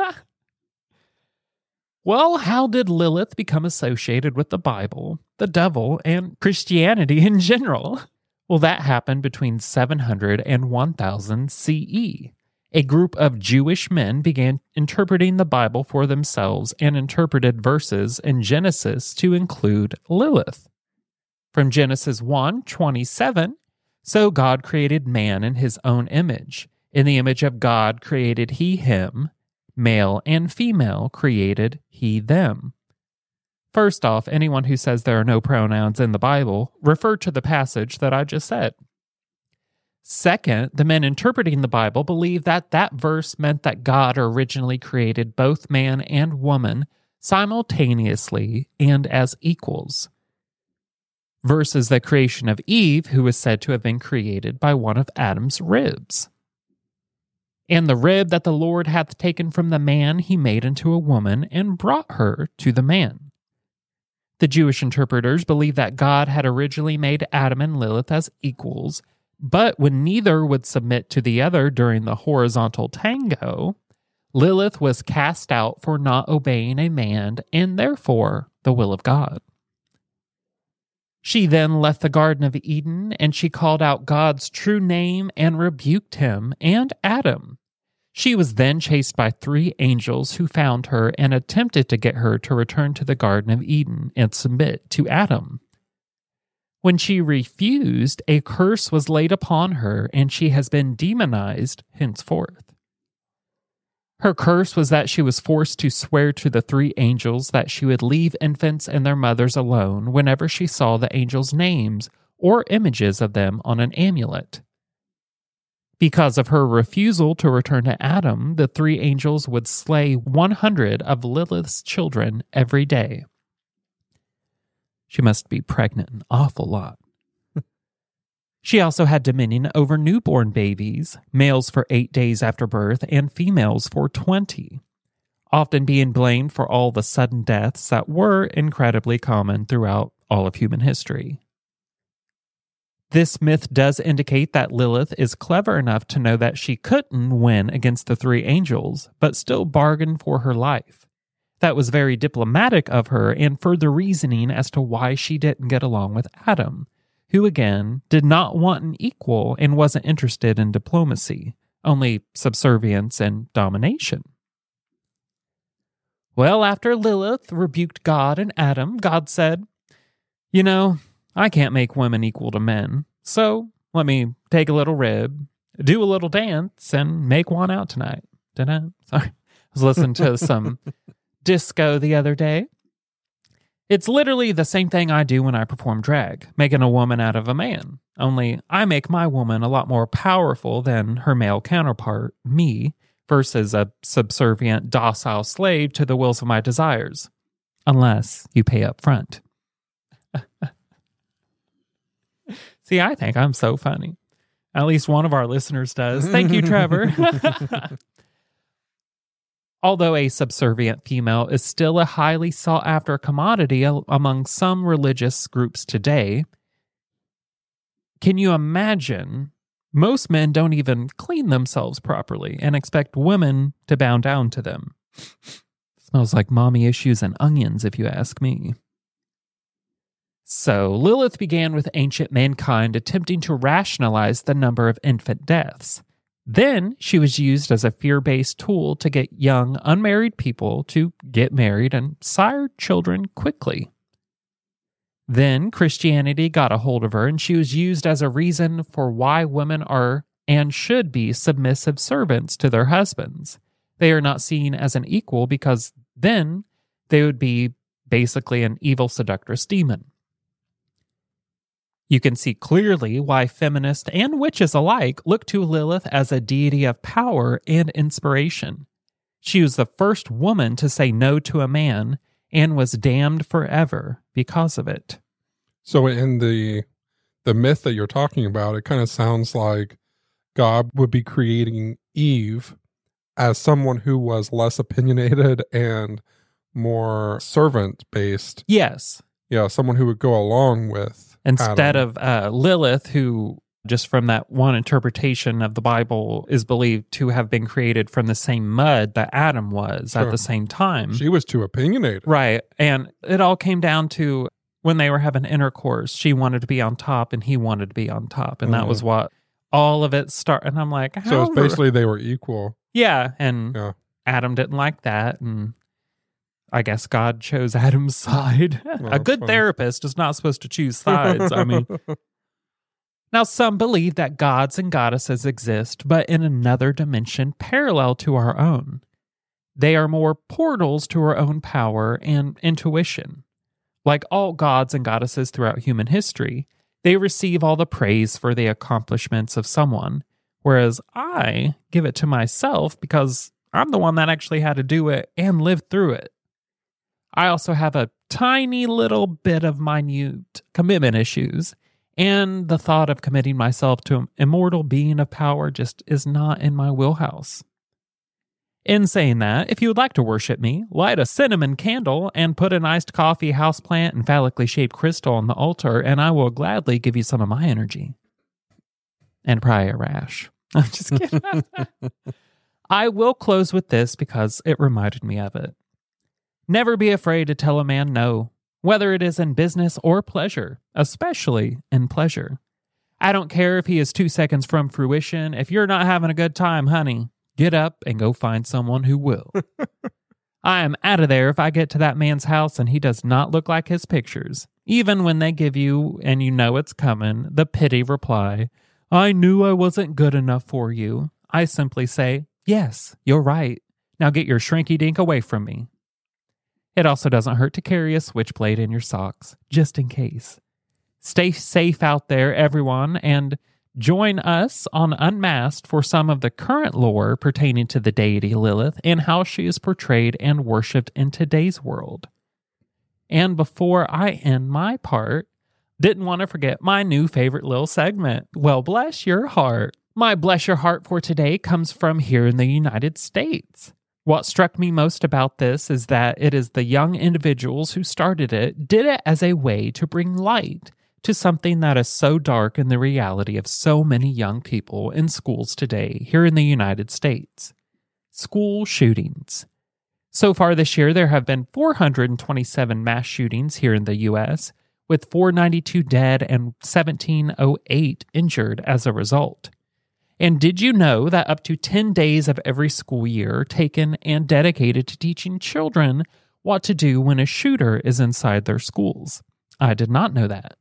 Well, how did Lilith become associated with the Bible, the devil, and Christianity in general? Well, that happened between 700 and 1000 CE. A group of Jewish men began interpreting the Bible for themselves and interpreted verses in Genesis to include Lilith. From Genesis 1:27, so God created man in his own image. In the image of God created he him. Male and female created he them. First off, anyone who says there are no pronouns in the Bible, refer to the passage that I just said. Second, the men interpreting the Bible believe that that verse meant that God originally created both man and woman simultaneously and as equals, versus the creation of Eve, who is said to have been created by one of Adam's ribs. And the rib that the Lord hath taken from the man he made into a woman, and brought her to the man. The Jewish interpreters believe that God had originally made Adam and Lilith as equals, but when neither would submit to the other during the horizontal tango, Lilith was cast out for not obeying a man, and therefore the will of God. She then left the Garden of Eden, and she called out God's true name and rebuked him and Adam. She was then chased by three angels who found her and attempted to get her to return to the Garden of Eden and submit to Adam. When she refused, a curse was laid upon her, and she has been demonized henceforth. Her curse was that she was forced to swear to the three angels that she would leave infants and their mothers alone whenever she saw the angels' names or images of them on an amulet. Because of her refusal to return to Adam, the three angels would slay 100 of Lilith's children every day. She must be pregnant an awful lot. She also had dominion over newborn babies, males for 8 days after birth and females for 20, often being blamed for all the sudden deaths that were incredibly common throughout all of human history. This myth does indicate that Lilith is clever enough to know that she couldn't win against the three angels, but still bargained for her life. That was very diplomatic of her and further reasoning as to why she didn't get along with Adam, who again did not want an equal and wasn't interested in diplomacy, only subservience and domination. Well, after Lilith rebuked God and Adam, God said, "You know, I can't make women equal to men, so let me take a little rib, do a little dance, and make one out tonight." Didn't I? Sorry, I was listening to some disco the other day. It's literally the same thing I do when I perform drag, making a woman out of a man. Only I make my woman a lot more powerful than her male counterpart, me, versus a subservient, docile slave to the wills of my desires. Unless you pay up front. See, I think I'm so funny. At least one of our listeners does. Thank you, Trevor. Although a subservient female is still a highly sought-after commodity among some religious groups today, can you imagine most men don't even clean themselves properly and expect women to bow down to them? Smells like mommy issues and onions, if you ask me. So, Lilith began with ancient mankind attempting to rationalize the number of infant deaths. Then she was used as a fear-based tool to get young, unmarried people to get married and sire children quickly. Then Christianity got a hold of her, and she was used as a reason for why women are and should be submissive servants to their husbands. They are not seen as an equal because then they would be basically an evil seductress demon. You can see clearly why feminists and witches alike look to Lilith as a deity of power and inspiration. She was the first woman to say no to a man and was damned forever because of it. So in the myth that you're talking about, it kind of sounds like God would be creating Eve as someone who was less opinionated and more servant-based. Yes. Yeah, someone who would go along with instead Adam. Of Lilith, who just from that one interpretation of the Bible is believed to have been created from the same mud that Adam was at the same time. She was too opinionated. Right. And it all came down to when they were having intercourse, she wanted to be on top and he wanted to be on top. And that was what all of it started. And I'm like, how? So it's basically they were equal. Yeah. And Adam didn't like that. And I guess God chose Adam's side. Well, a good therapist is not supposed to choose sides. I mean, now some believe that gods and goddesses exist, but in another dimension parallel to our own. They are more portals to our own power and intuition. Like all gods and goddesses throughout human history, they receive all the praise for the accomplishments of someone, whereas I give it to myself because I'm the one that actually had to do it and lived through it. I also have a tiny little bit of minute commitment issues, and the thought of committing myself to an immortal being of power just is not in my wheelhouse. In saying that, if you would like to worship me, light a cinnamon candle and put an iced coffee, houseplant, and phallically shaped crystal on the altar, and I will gladly give you some of my energy. And probably a rash. I'm just kidding. I will close with this because it reminded me of it. Never be afraid to tell a man no, whether it is in business or pleasure, especially in pleasure. I don't care if he is 2 seconds from fruition. If you're not having a good time, honey, get up and go find someone who will. I am out of there if I get to that man's house and he does not look like his pictures. Even when they give you, and you know it's coming, the pity reply, I knew I wasn't good enough for you. I simply say, yes, you're right. Now get your shrinky-dink away from me. It also doesn't hurt to carry a switchblade in your socks, just in case. Stay safe out there, everyone, and join us on Unmasked for some of the current lore pertaining to the deity Lilith and how she is portrayed and worshipped in today's world. And before I end my part, didn't want to forget my new favorite little segment. Well, bless your heart. My bless your heart for today comes from here in the United States. What struck me most about this is that it is the young individuals who started it did it as a way to bring light to something that is so dark in the reality of so many young people in schools today here in the United States. School shootings. So far this year, there have been 427 mass shootings here in the U.S., with 492 dead and 1,708 injured as a result. And did you know that up to 10 days of every school year taken and dedicated to teaching children what to do when a shooter is inside their schools? I did not know that.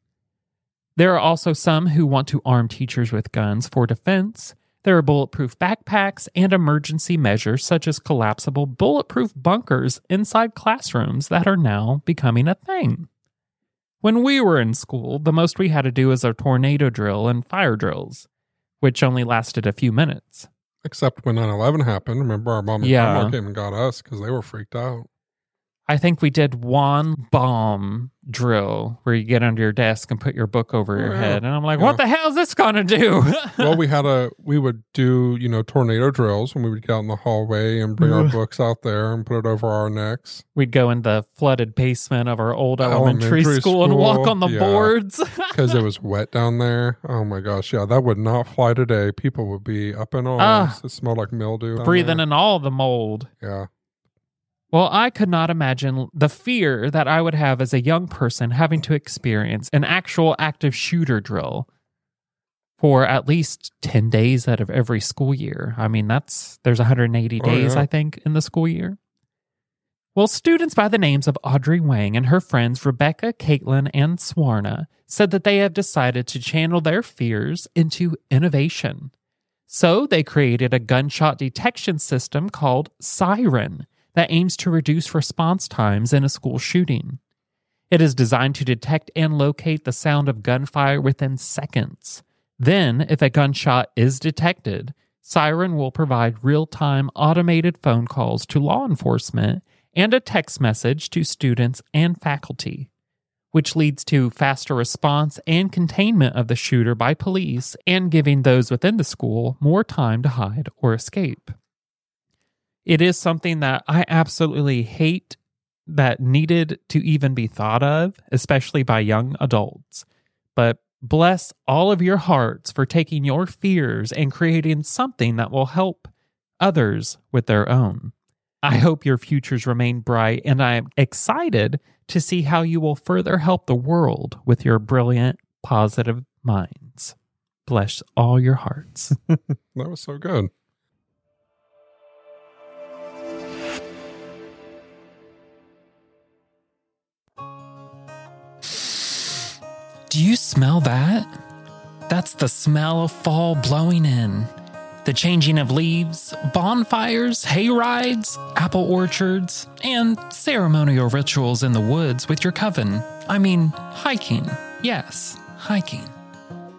There are also some who want to arm teachers with guns for defense. There are bulletproof backpacks and emergency measures such as collapsible bulletproof bunkers inside classrooms that are now becoming a thing. When we were in school, the most we had to do was a tornado drill and fire drills, which only lasted a few minutes. Except when 9/11 happened. Remember, our mom and grandma came and got us because they were freaked out. I think we did one bomb drill where you get under your desk and put your book over your head. And I'm like, what the hell is this going to do? Well, we would do, tornado drills when we would get out in the hallway and bring our books out there and put it over our necks. We'd go in the flooded basement of our old elementary school and walk on the boards. Because it was wet down there. Oh my gosh. Yeah, that would not fly today. People would be up in arms. It smelled like mildew. Breathing in all the mold. Yeah. Well, I could not imagine the fear that I would have as a young person having to experience an actual active shooter drill for at least 10 days out of every school year. I mean, there's 180 days, I think, in the school year. Well, students by the names of Audrey Wang and her friends Rebecca, Caitlin, and Swarna said that they have decided to channel their fears into innovation. So they created a gunshot detection system called SIREN, that aims to reduce response times in a school shooting. It is designed to detect and locate the sound of gunfire within seconds. Then, if a gunshot is detected, SIREN will provide real-time automated phone calls to law enforcement and a text message to students and faculty, which leads to faster response and containment of the shooter by police and giving those within the school more time to hide or escape. It is something that I absolutely hate that needed to even be thought of, especially by young adults. But bless all of your hearts for taking your fears and creating something that will help others with their own. I hope your futures remain bright, and I am excited to see how you will further help the world with your brilliant, positive minds. Bless all your hearts. That was so good. Do you smell that? That's the smell of fall blowing in. The changing of leaves, bonfires, hay rides, apple orchards, and ceremonial rituals in the woods with your coven. I mean, hiking. Yes, hiking.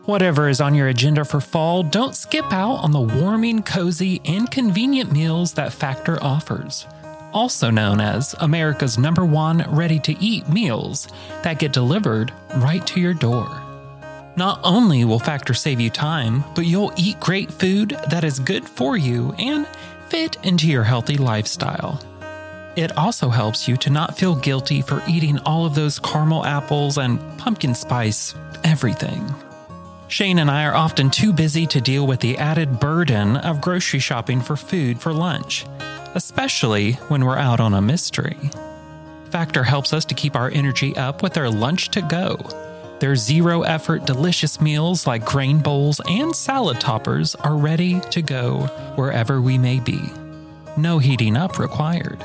Whatever is on your agenda for fall, don't skip out on the warming, cozy, and convenient meals that Factor offers. Also known as America's #1 ready-to-eat meals that get delivered right to your door. Not only will Factor save you time, but you'll eat great food that is good for you and fit into your healthy lifestyle. It also helps you to not feel guilty for eating all of those caramel apples and pumpkin spice everything. Shane and I are often too busy to deal with the added burden of grocery shopping for food for lunch, especially when we're out on a mystery. Factor helps us to keep our energy up with their lunch to go. Their zero-effort delicious meals like grain bowls and salad toppers are ready to go wherever we may be. No heating up required.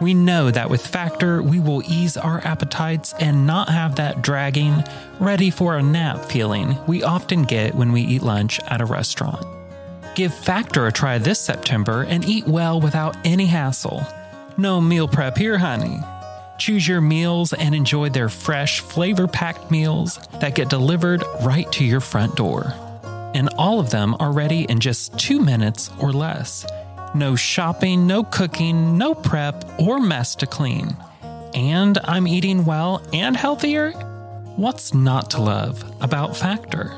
We know that with Factor, we will ease our appetites and not have that dragging, ready for a nap feeling we often get when we eat lunch at a restaurant. Give Factor a try this September and eat well without any hassle. No meal prep here, honey. Choose your meals and enjoy their fresh, flavor-packed meals that get delivered right to your front door. And all of them are ready in just 2 minutes or less. No shopping, no cooking, no prep, or mess to clean. And I'm eating well and healthier? What's not to love about Factor?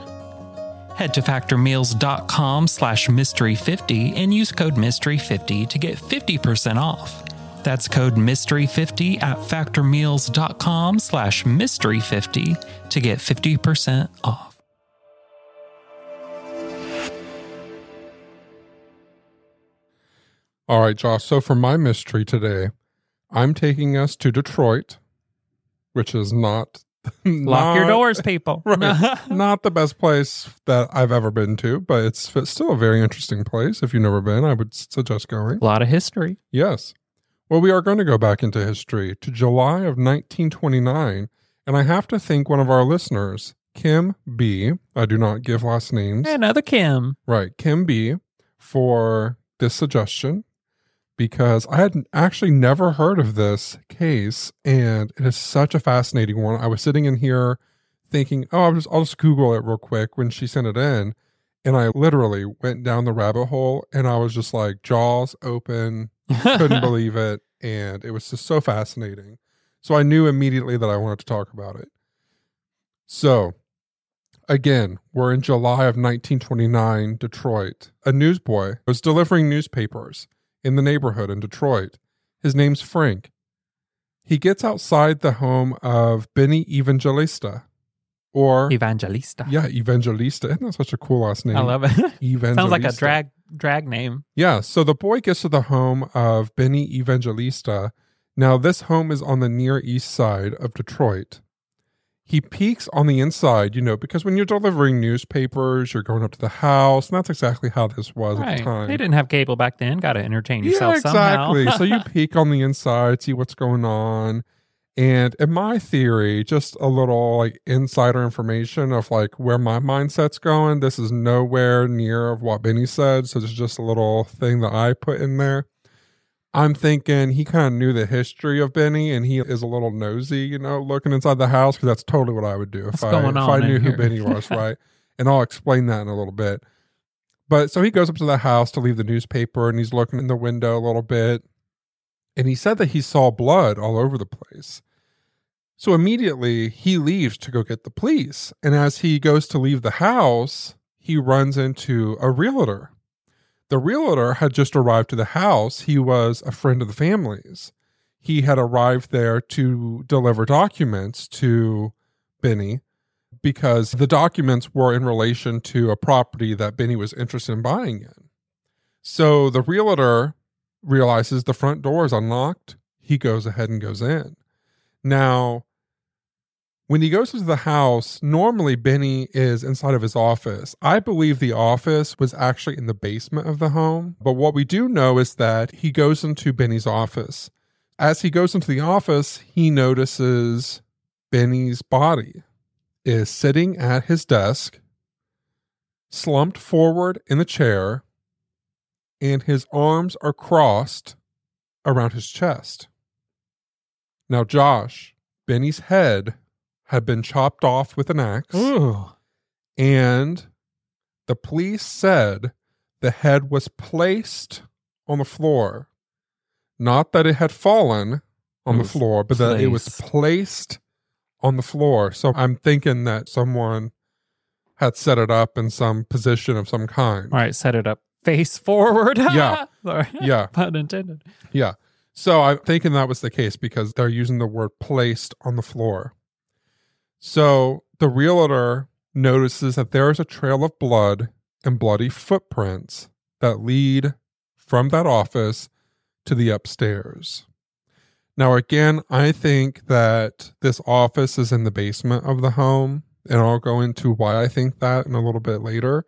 Head to factormeals.com/mystery50 and use code mystery50 to get 50% off. That's code mystery50 at factormeals.com/mystery50 to get 50% off. All right, Josh. So for my mystery today, I'm taking us to Detroit, which is not your doors, people. Right, not the best place that I've ever been to, but it's still a very interesting place. If you've never been, I would suggest going. A lot of history. Yes. Well, we are going to go back into history to July of 1929, and I have to thank one of our listeners, Kim B. I do not give last names. Another Kim. Right, Kim B. for this suggestion, because I had actually never heard of this case, and it is such a fascinating one. I was sitting in here thinking, oh, I'll just Google it real quick when she sent it in, and I literally went down the rabbit hole, and I was just like, jaws open. Couldn't believe it, and it was just so fascinating. So I knew immediately that I wanted to talk about it. So, again, we're in July of 1929, Detroit. A newsboy was delivering newspapers in the neighborhood in Detroit. His name's Frank. He gets outside the home of Benny Evangelista. Or Evangelista. Yeah, Evangelista. Isn't that such a cool last name? I love it. Evangelista. Sounds like a drag name. Yeah, so the boy gets to the home of Benny Evangelista. Now, this home is on the near east side of Detroit. He peeks on the inside, because when you're delivering newspapers, you're going up to the house, and that's exactly how this was at the time. They didn't have cable back then. Got to entertain yourself somehow. Yeah, exactly. So you peek on the inside, see what's going on. And in my theory, just a little insider information of where my mindset's going. This is nowhere near of what Benny said. So this is just a little thing that I put in there. I'm thinking he kind of knew the history of Benny, and he is a little nosy, you know, looking inside the house, because that's totally what I would do if I knew who Benny was, right? And I'll explain that in a little bit. But so he goes up to the house to leave the newspaper, and he's looking in the window a little bit. And he said that he saw blood all over the place. So immediately he leaves to go get the police. And as he goes to leave the house, he runs into a realtor. The realtor had just arrived to the house. He was a friend of the family's. He had arrived there to deliver documents to Benny because the documents were in relation to a property that Benny was interested in buying in. So the realtor realizes the front door is unlocked. He goes ahead and goes in. Now, when he goes into the house, normally Benny is inside of his office. I believe the office was actually in the basement of the home. But what we do know is that he goes into Benny's office. As he goes into the office, he notices Benny's body is sitting at his desk, slumped forward in the chair, and his arms are crossed around his chest. Now, Josh, Benny's head had been chopped off with an axe. Ooh. And the police said the head was placed on the floor. Not that it had fallen on the floor, but that it was placed on the floor. So I'm thinking that someone had set it up in some position of some kind. All right, set it up. Face forward. Yeah. Yeah. Pun intended. Yeah. So I'm thinking that was the case because they're using the word placed on the floor. So the realtor notices that there is a trail of blood and bloody footprints that lead from that office to the upstairs. Now, again, I think that this office is in the basement of the home, and I'll go into why I think that in a little bit later.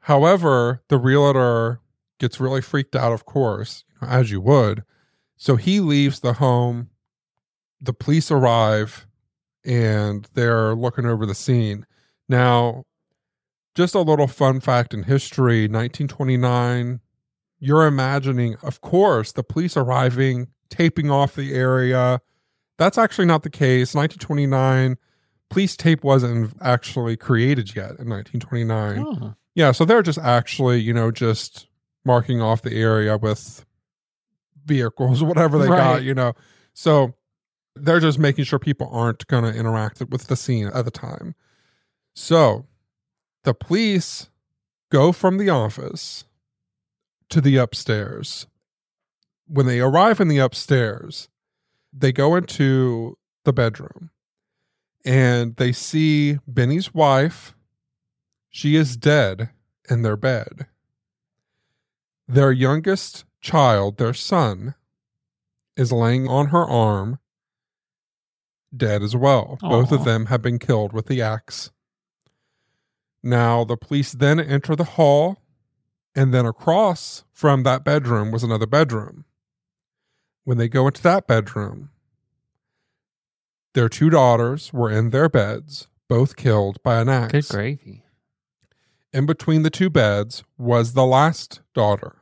However, the realtor gets really freaked out, of course, as you would. So he leaves the home. The police arrive, and they're looking over the scene. Now, just a little fun fact in history, 1929, you're imagining, of course, the police arriving, taping off the area. That's actually not the case. 1929, police tape wasn't actually created yet in 1929. Oh. Yeah, so they're just actually, just marking off the area with vehicles, whatever they got, So they're just making sure people aren't going to interact with the scene at the time. So the police go from the office to the upstairs. When they arrive in the upstairs, they go into the bedroom and they see Benny's wife. She is dead in their bed. Their youngest child, their son, is laying on her arm, dead as well. Aww. Both of them have been killed with the axe. Now, the police then enter the hall, and then across from that bedroom was another bedroom. When they go into that bedroom, their two daughters were in their beds, both killed by an axe. Good gravy. In between the two beds was the last daughter.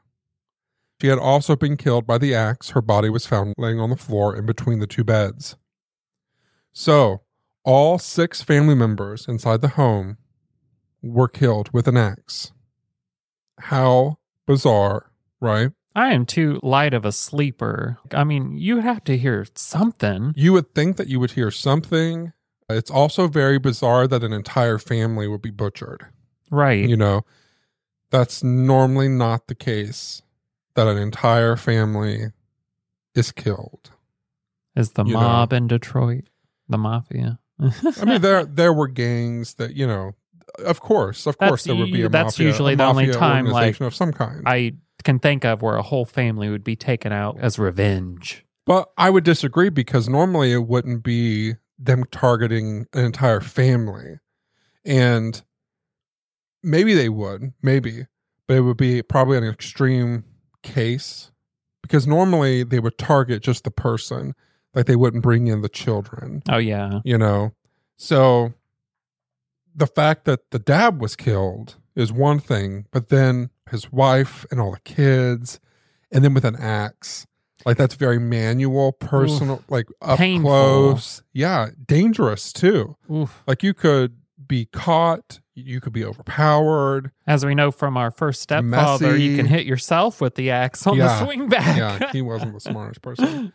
She had also been killed by the axe. Her body was found laying on the floor in between the two beds. So, all 6 family members inside the home were killed with an axe. How bizarre, right? I am too light of a sleeper. I mean, you have to hear something. You would think that you would hear something. It's also very bizarre that an entire family would be butchered. Right. That's normally not the case, that an entire family is killed. Is the mob in Detroit, the mafia? I mean, there were gangs that, of course there would be a mafia. That's usually the only time, like, of some kind I can think of where a whole family would be taken out as revenge. But I would disagree, because normally it wouldn't be them targeting an entire family. And maybe they would, but it would be probably an extreme case, because normally they would target just the person, like they wouldn't bring in the children. Oh, yeah. So the fact that the dad was killed is one thing, but then his wife and all the kids, and then with an axe, Like, that's very manual, personal. Oof. Like up painful. Close. Yeah. Dangerous too. Oof. Like, you could be caught. You could be overpowered. As we know from our first stepfather, messy. You can hit yourself with the axe on the swing back. Yeah, he wasn't the smartest person.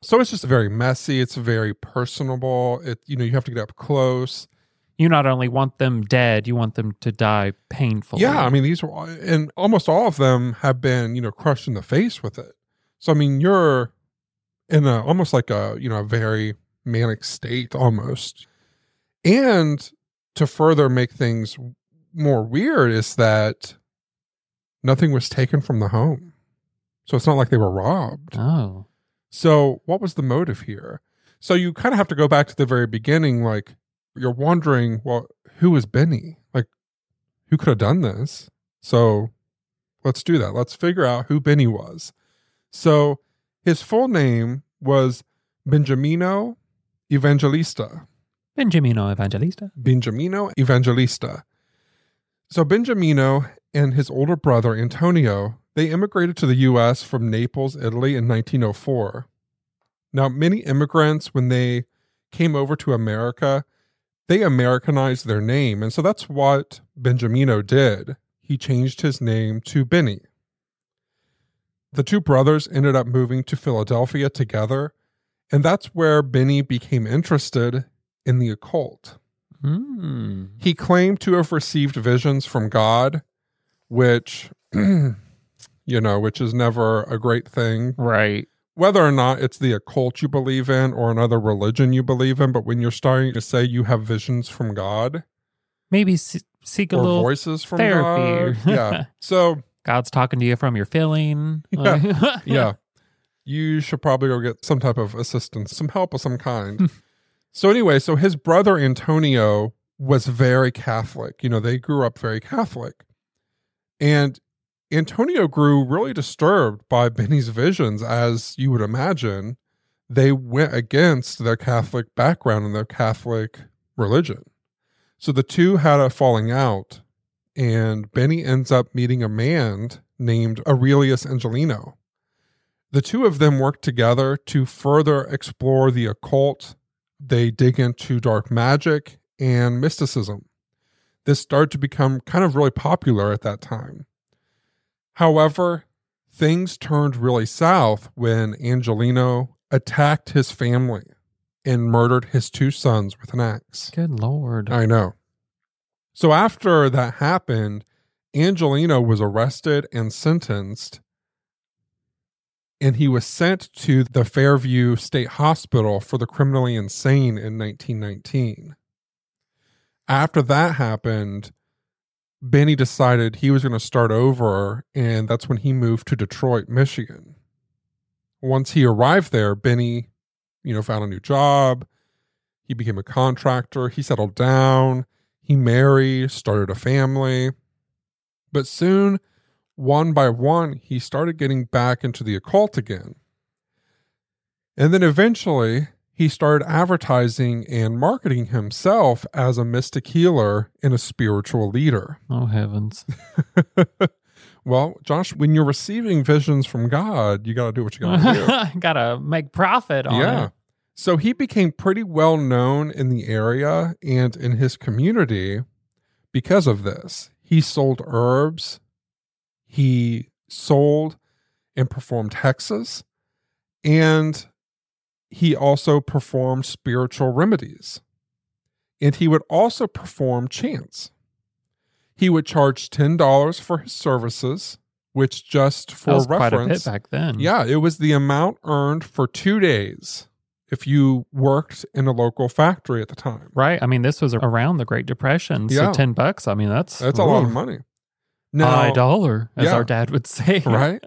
So it's just very messy. It's very personable. You have to get up close. You not only want them dead, you want them to die painfully. Yeah, I mean, these were, and almost all of them have been, crushed in the face with it. So, I mean, you're in almost like a very manic state almost. And to further make things more weird is that nothing was taken from the home. So it's not like they were robbed. Oh. So what was the motive here? So you kind of have to go back to the very beginning. Like, you're wondering, well, who was Benny? Like, who could have done this? So let's do that. Let's figure out who Benny was. So his full name was Benjamino Evangelista. Benjamino Evangelista. So Benjamino and his older brother, Antonio, they immigrated to the U.S. from Naples, Italy in 1904. Now, many immigrants, when they came over to America, they Americanized their name. And so that's what Benjamino did. He changed his name to Benny. The two brothers ended up moving to Philadelphia together. And that's where Benny became interested in the occult. Mm. He claimed to have received visions from God, which, which is never a great thing. Right. Whether or not it's the occult you believe in or another religion you believe in, but when you're starting to say you have visions from God, maybe seek a little voices from therapy. God. Yeah. So God's talking to you from your feeling. Yeah. Yeah. You should probably go get some type of assistance, some help of some kind. So anyway, so his brother Antonio was very Catholic. They grew up very Catholic. And Antonio grew really disturbed by Benny's visions, as you would imagine. They went against their Catholic background and their Catholic religion. So the two had a falling out, and Benny ends up meeting a man named Aurelius Angelino. The two of them work together to further explore the occult. They dig into dark magic and mysticism. This started to become kind of really popular at that time. However, things turned really south when Angelino attacked his family and murdered his two sons with an axe. Good Lord. I know. So after that happened, Angelino was arrested and sentenced, and he was sent to the Fairview State Hospital for the Criminally Insane in 1919. After that happened, Benny decided he was going to start over, and that's when he moved to Detroit, Michigan. Once he arrived there, Benny, found a new job. He became a contractor. He settled down. He married, started a family. But soon, one by one, he started getting back into the occult again. And then eventually, he started advertising and marketing himself as a mystic healer and a spiritual leader. Oh, heavens. Well, Josh, when you're receiving visions from God, you got to do what you got to do. Got to make profit on it. So he became pretty well known in the area and in his community because of this. He sold herbs. He sold and performed hexes, and he also performed spiritual remedies, and he would also perform chants. He would charge $10 for his services, which just for reference, quite a bit back then. Yeah, it was the amount earned for 2 days if you worked in a local factory at the time. Right. I mean, this was around the Great Depression, so yeah. $10. I mean, that's a lot of money. Now, $1, as our dad would say. Right.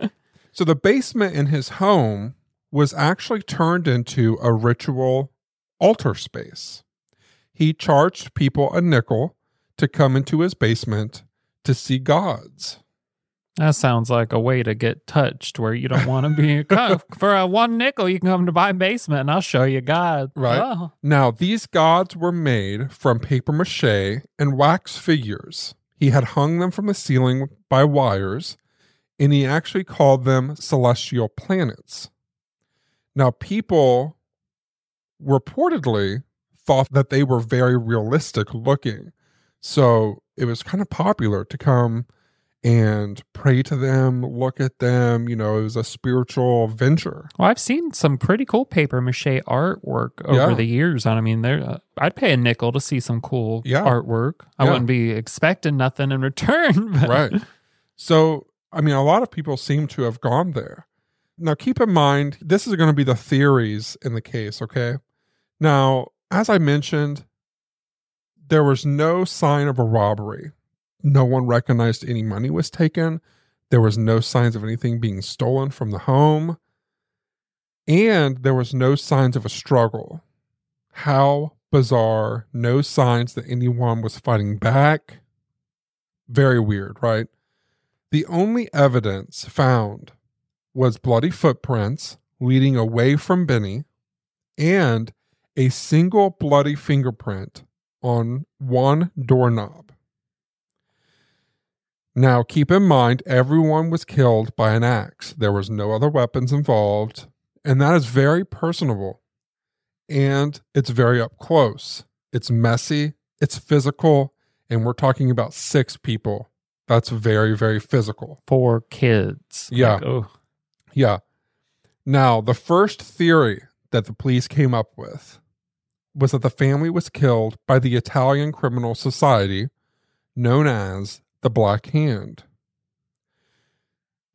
So the basement in his home was actually turned into a ritual altar space. He charged people a nickel to come into his basement to see gods. That sounds like a way to get touched where you don't want to be. For one nickel, you can come to my basement and I'll show you God. Right. Oh. Now, these gods were made from paper mache and wax figures. He had hung them from the ceiling by wires, and he actually called them celestial planets. Now, people reportedly thought that they were very realistic looking. So it was kind of popular to come and pray to them, look at them. You know, it was a spiritual venture. Well, I've seen some pretty cool papier-mâché artwork over the years. I mean, I'd pay a nickel to see some cool artwork. I wouldn't be expecting nothing in return. But. Right. So, I mean, a lot of people seem to have gone there. Now, keep in mind, this is going to be the theories in the case, okay? Now, as I mentioned, there was no sign of a robbery. No one recognized any money was taken. There was no signs of anything being stolen from the home. And there was no signs of a struggle. How bizarre. No signs that anyone was fighting back. Very weird, right? The only evidence found was bloody footprints leading away from Benny and a single bloody fingerprint on one doorknob. Now, keep in mind, everyone was killed by an axe. There was no other weapons involved, and that is very personable, and it's very up close. It's messy, it's physical, and we're talking about 6 people. That's very, very physical. 4 kids. Yeah. Like, oh. Yeah. Now, the first theory that the police came up with was that the family was killed by the Italian criminal society known as the Black Hand.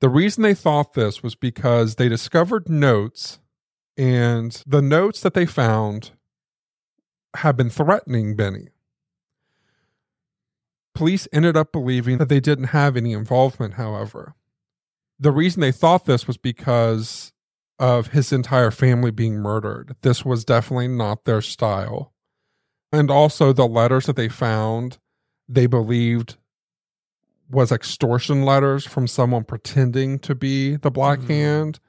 The reason they thought this was because they discovered notes, and the notes that they found had been threatening Benny. Police ended up believing that they didn't have any involvement, however. The reason they thought this was because of his entire family being murdered. This was definitely not their style. And also the letters that they found, they believed was extortion letters from someone pretending to be the Black Hand,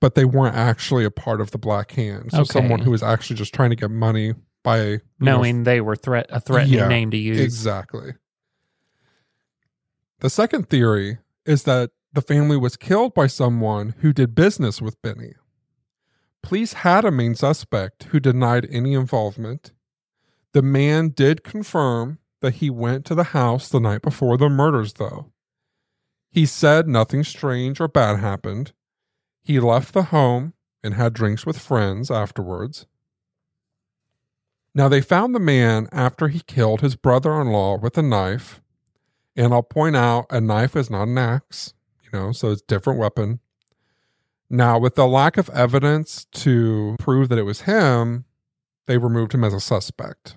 but they weren't actually a part of the Black Hand. So someone who was actually just trying to get money by... knowing they were a threatening name to use. Exactly. The second theory is that the family was killed by someone who did business with Benny. Police had a main suspect who denied any involvement. The man did confirm that he went to the house the night before the murders, though. He said nothing strange or bad happened. He left the home and had drinks with friends afterwards. Now, they found the man after he killed his brother-in-law with a knife. And I'll point out, a knife is not an axe. You know, so it's a different weapon. Now, with the lack of evidence to prove that it was him, they removed him as a suspect.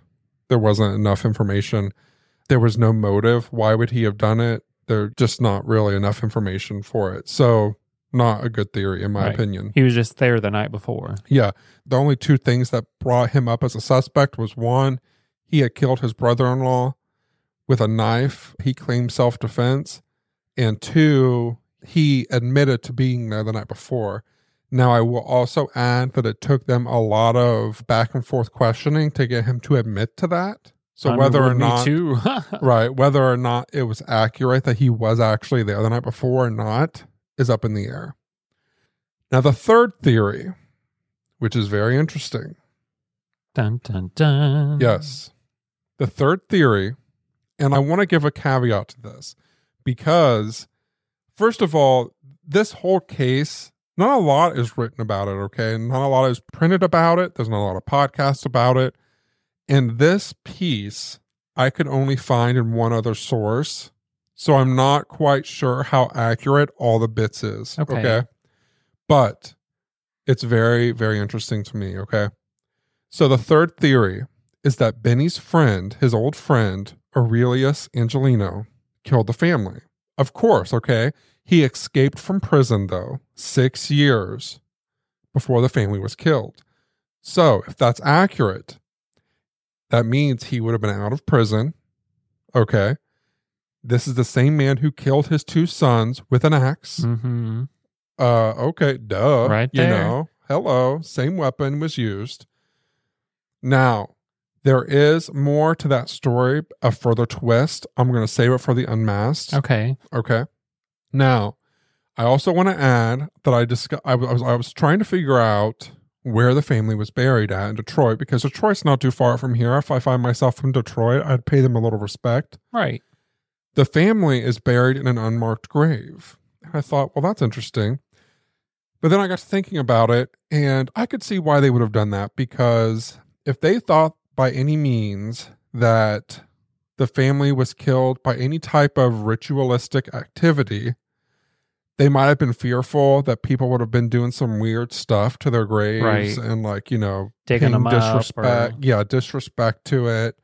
There wasn't enough information. There was no motive. Why would he have done it? There's just not really enough information for it. So not a good theory, in my opinion. He was just there the night before. Yeah. The only 2 things that brought him up as a suspect was, 1, he had killed his brother-in-law with a knife. He claimed self-defense. And 2, he admitted to being there the night before. Now, I will also add that it took them a lot of back and forth questioning to get him to admit to that. So whether or not, whether or not it was accurate that he was actually there the night before or not is up in the air. Now, the third theory, which is very interesting. Dun, dun, dun. Yes. The third theory, and I want to give a caveat to this. Because, first of all, this whole case, not a lot is written about it, okay? Not a lot is printed about it. There's not a lot of podcasts about it. And this piece, I could only find in one other source. So I'm not quite sure how accurate all the bits is, okay? But it's very, very interesting to me, okay? So the third theory is that Benny's friend, his old friend, Aurelius Angelino, killed the family. Of course, okay? He escaped from prison, though, 6 years before the family was killed. So, if that's accurate, that means he would have been out of prison, okay? This is the same man who killed his 2 sons with an axe. Mm-hmm. Okay, duh. Right there. You know, hello, same weapon was used. Now, there is more to that story, a further twist. I'm going to save it for the Unmasked. Okay. Now, I also want to add that I was trying to figure out where the family was buried at in Detroit, because Detroit's not too far from here. If I find myself from Detroit, I'd pay them a little respect. Right. The family is buried in an unmarked grave. And I thought, well, that's interesting. But then I got to thinking about it, and I could see why they would have done that, because if they thought by any means that the family was killed by any type of ritualistic activity, they might have been fearful that people would have been doing some weird stuff to their graves, right, and like, you know, taking them disrespect, disrespect to it.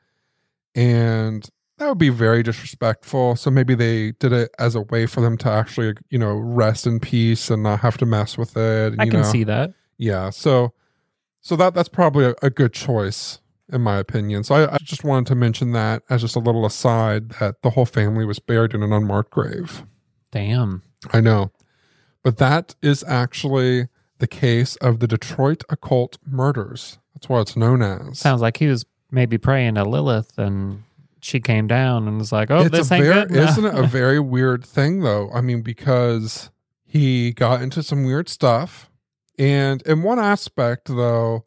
And that would be very disrespectful. So maybe they did it as a way for them to actually, you know, rest in peace and not have to mess with it. I can see that. Yeah. So that's probably a good choice in my opinion. So I just wanted to mention that as just a little aside, that the whole family was buried in an unmarked grave. Damn. I know. But that is actually the case of the Detroit Occult Murders. That's what it's known as. Sounds like he was maybe praying to Lilith and she came down and was like, oh, this ain't good. Isn't it a very weird thing, though? I mean, because he got into some weird stuff. And in one aspect, though,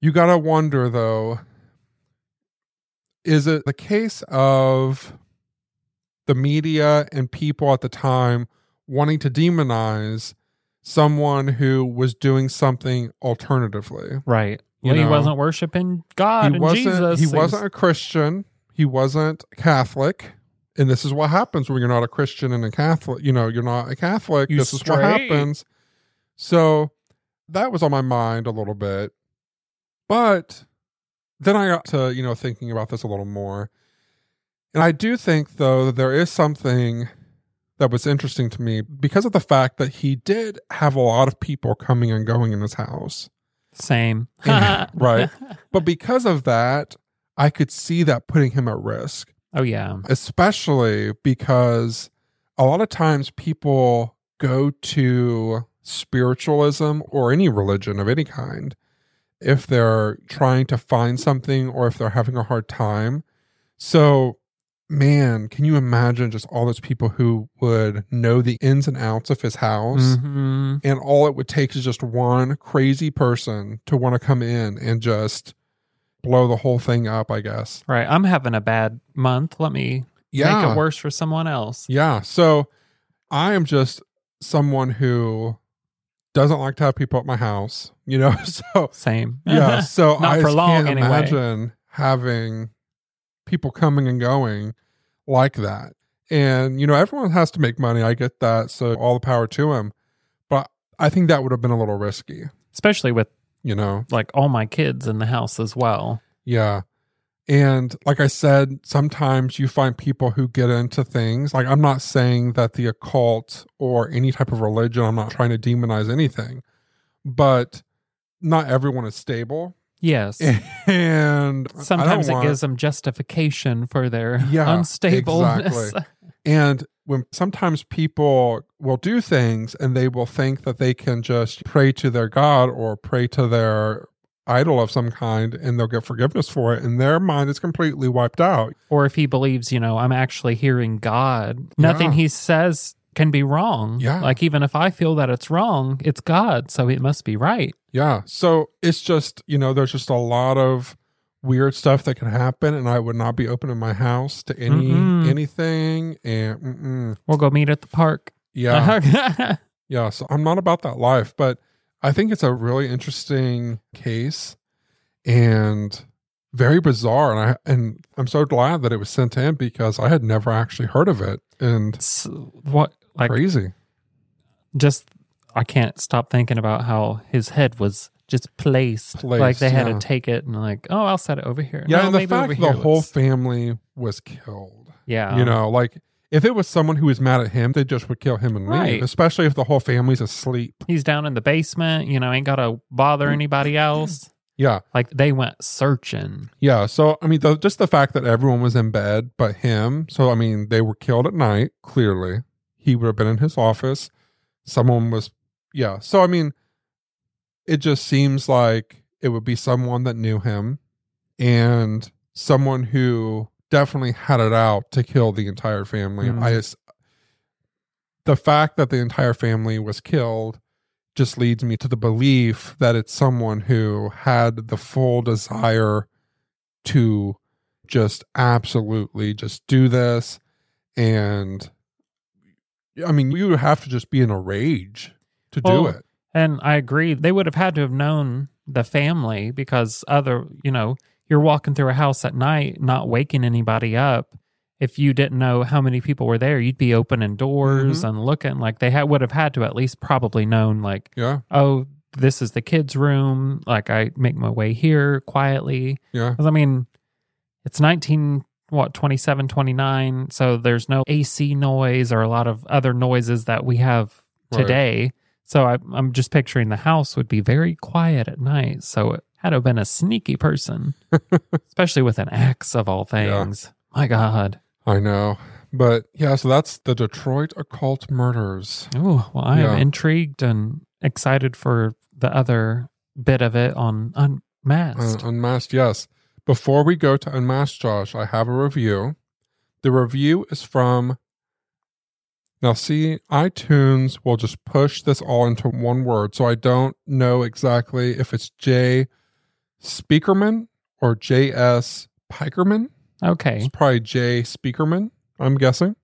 you got to wonder, though, is it the case of the media and people at the time wanting to demonize someone who was doing something alternatively? Right. Well, he wasn't worshiping God and Jesus. He wasn't a Christian. He wasn't Catholic. And this is what happens when you're not a Christian and a Catholic. You know, you're not a Catholic. This is what happens. So that was on my mind a little bit. But then I got to, you know, thinking about this a little more. And I do think, though, that there is something that was interesting to me because of the fact that he did have a lot of people coming and going in his house. Same. And, right. But because of that, I could see that putting him at risk. Oh, yeah. Especially because a lot of times people go to spiritualism or any religion of any kind if they're trying to find something or if they're having a hard time. So, man, can you imagine just all those people who would know the ins and outs of his house? Mm-hmm. And all it would take is just one crazy person to want to come in and just blow the whole thing up, I guess. Right. I'm having a bad month. Let me make it worse for someone else. Yeah. So I am just someone who doesn't like to have people at my house, you know? So same. Yeah. So I just can't imagine having people coming and going like that. And, you know, everyone has to make money. I get that. So all the power to him. But I think that would have been a little risky. Especially with, you know, like all my kids in the house as well. Yeah. And like I said, sometimes you find people who get into things. Like, I'm not saying that the occult or any type of religion, I'm not trying to demonize anything. But not everyone is stable. Yes. And sometimes it gives them justification for their unstableness. Exactly. And when sometimes people will do things and they will think that they can just pray to their God or pray to their idol of some kind and they'll get forgiveness for it, and their mind is completely wiped out. Or if he believes, you know, I'm actually hearing God, nothing he says can be wrong. Yeah. Like, even if I feel that it's wrong, it's God, so it must be right. Yeah. So it's just, you know, there's just a lot of weird stuff that can happen, and I would not be open in my house to anything. And we'll go meet at the park. Yeah. Yeah. So I'm not about that life, but I think it's a really interesting case and very bizarre, and I'm so glad that it was sent in because I had never actually heard of it. And crazy. Just, I can't stop thinking about how his head was just placed. Like, they had to take it and like, oh, I'll set it over here. Yeah, no, and the fact the whole family was killed. Yeah. You know, like, if it was someone who was mad at him, they just would kill him and leave, especially if the whole family's asleep. He's down in the basement, you know, ain't got to bother anybody else. Yeah. Like, they went searching. Yeah. So, I mean, just the fact that everyone was in bed but him. So, I mean, they were killed at night, clearly. He would have been in his office. Someone was... Yeah. So, I mean, it just seems like it would be someone that knew him and someone who definitely had it out to kill the entire family. Mm. the fact that the entire family was killed just leads me to the belief that it's someone who had the full desire to just absolutely just do this. And I mean, you would have to just be in a rage to do it. And I agree. They would have had to have known the family, because other, you know, you're walking through a house at night, not waking anybody up. If you didn't know how many people were there, you'd be opening doors and looking. Like, they would have had to at least probably known, like, oh, this is the kids' room. Like, I make my way here quietly. Yeah. Because, I mean, it's 27, 29. So there's no AC noise or a lot of other noises that we have today. Right. So I'm just picturing the house would be very quiet at night. So it had to have been a sneaky person, especially with an axe of all things. Yeah. My God. I know. But yeah, so that's the Detroit Occult Murders. Oh, well, I am intrigued and excited for the other bit of it on Unmasked. Unmasked, yes. Before we go to Unmasked, Josh, I have a review. The review is from... Now, see, iTunes will just push this all into one word, so I don't know exactly if it's J. Speakerman or J.S. Pikerman. Okay. It's probably J. Speakerman, I'm guessing.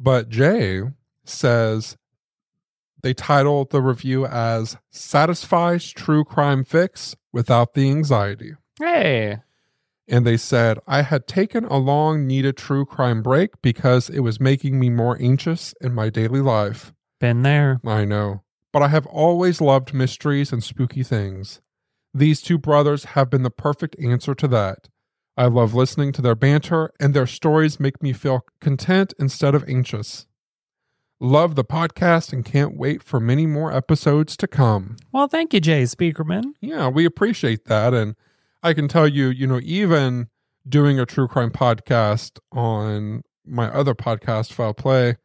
But J says they titled the review as Satisfies True Crime Fix Without the Anxiety. Hey. And they said, I had taken a long needed true crime break because it was making me more anxious in my daily life. Been there. I know. But I have always loved mysteries and spooky things. These two brothers have been the perfect answer to that. I love listening to their banter, and their stories make me feel content instead of anxious. Love the podcast and can't wait for many more episodes to come. Well, thank you, Jay Speakerman. Yeah, we appreciate that. And I can tell you, you know, even doing a true crime podcast on my other podcast, Foul Play,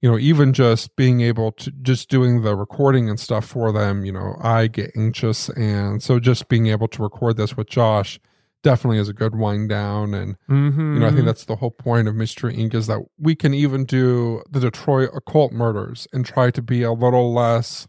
you know, even just being able to just doing the recording and stuff for them, you know, I get anxious. And so just being able to record this with Josh definitely is a good wind down. And, you know, I think that's the whole point of Mystery Inc. is that we can even do the Detroit Occult Murders and try to be a little less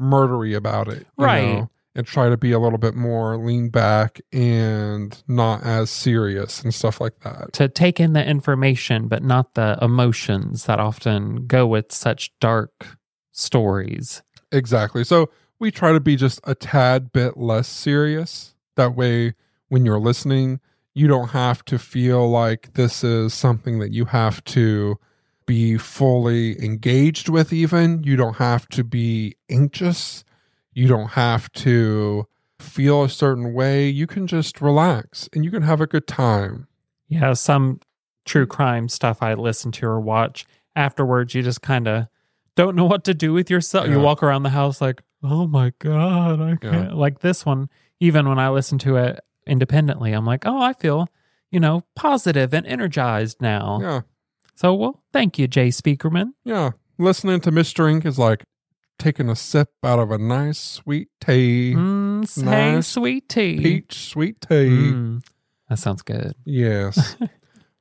murdery about it. You know? And try to be a little bit more lean back and not as serious and stuff like that. To take in the information, but not the emotions that often go with such dark stories. Exactly. So we try to be just a tad bit less serious. That way, when you're listening, you don't have to feel like this is something that you have to be fully engaged with even. You don't have to be anxious. You don't have to feel a certain way. You can just relax and you can have a good time. Yeah, some true crime stuff I listen to or watch, afterwards you just kind of don't know what to do with yourself. Yeah. You walk around the house like, oh my God, I can't. Yeah. Like this one, even when I listen to it independently, I'm like, oh, I feel, you know, positive and energized now. Yeah. So, well, thank you, Jay Speakerman. Yeah. Listening to Mystery Inc. is like taking a sip out of a nice sweet tea. Sweet tea. Peach sweet tea. That sounds good. Yes.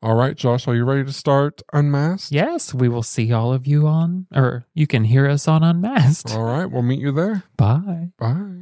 All right, Josh, are you ready to start Unmasked? Yes, we will see all of you on, or you can hear us on Unmasked. All right, we'll meet you there. Bye. Bye.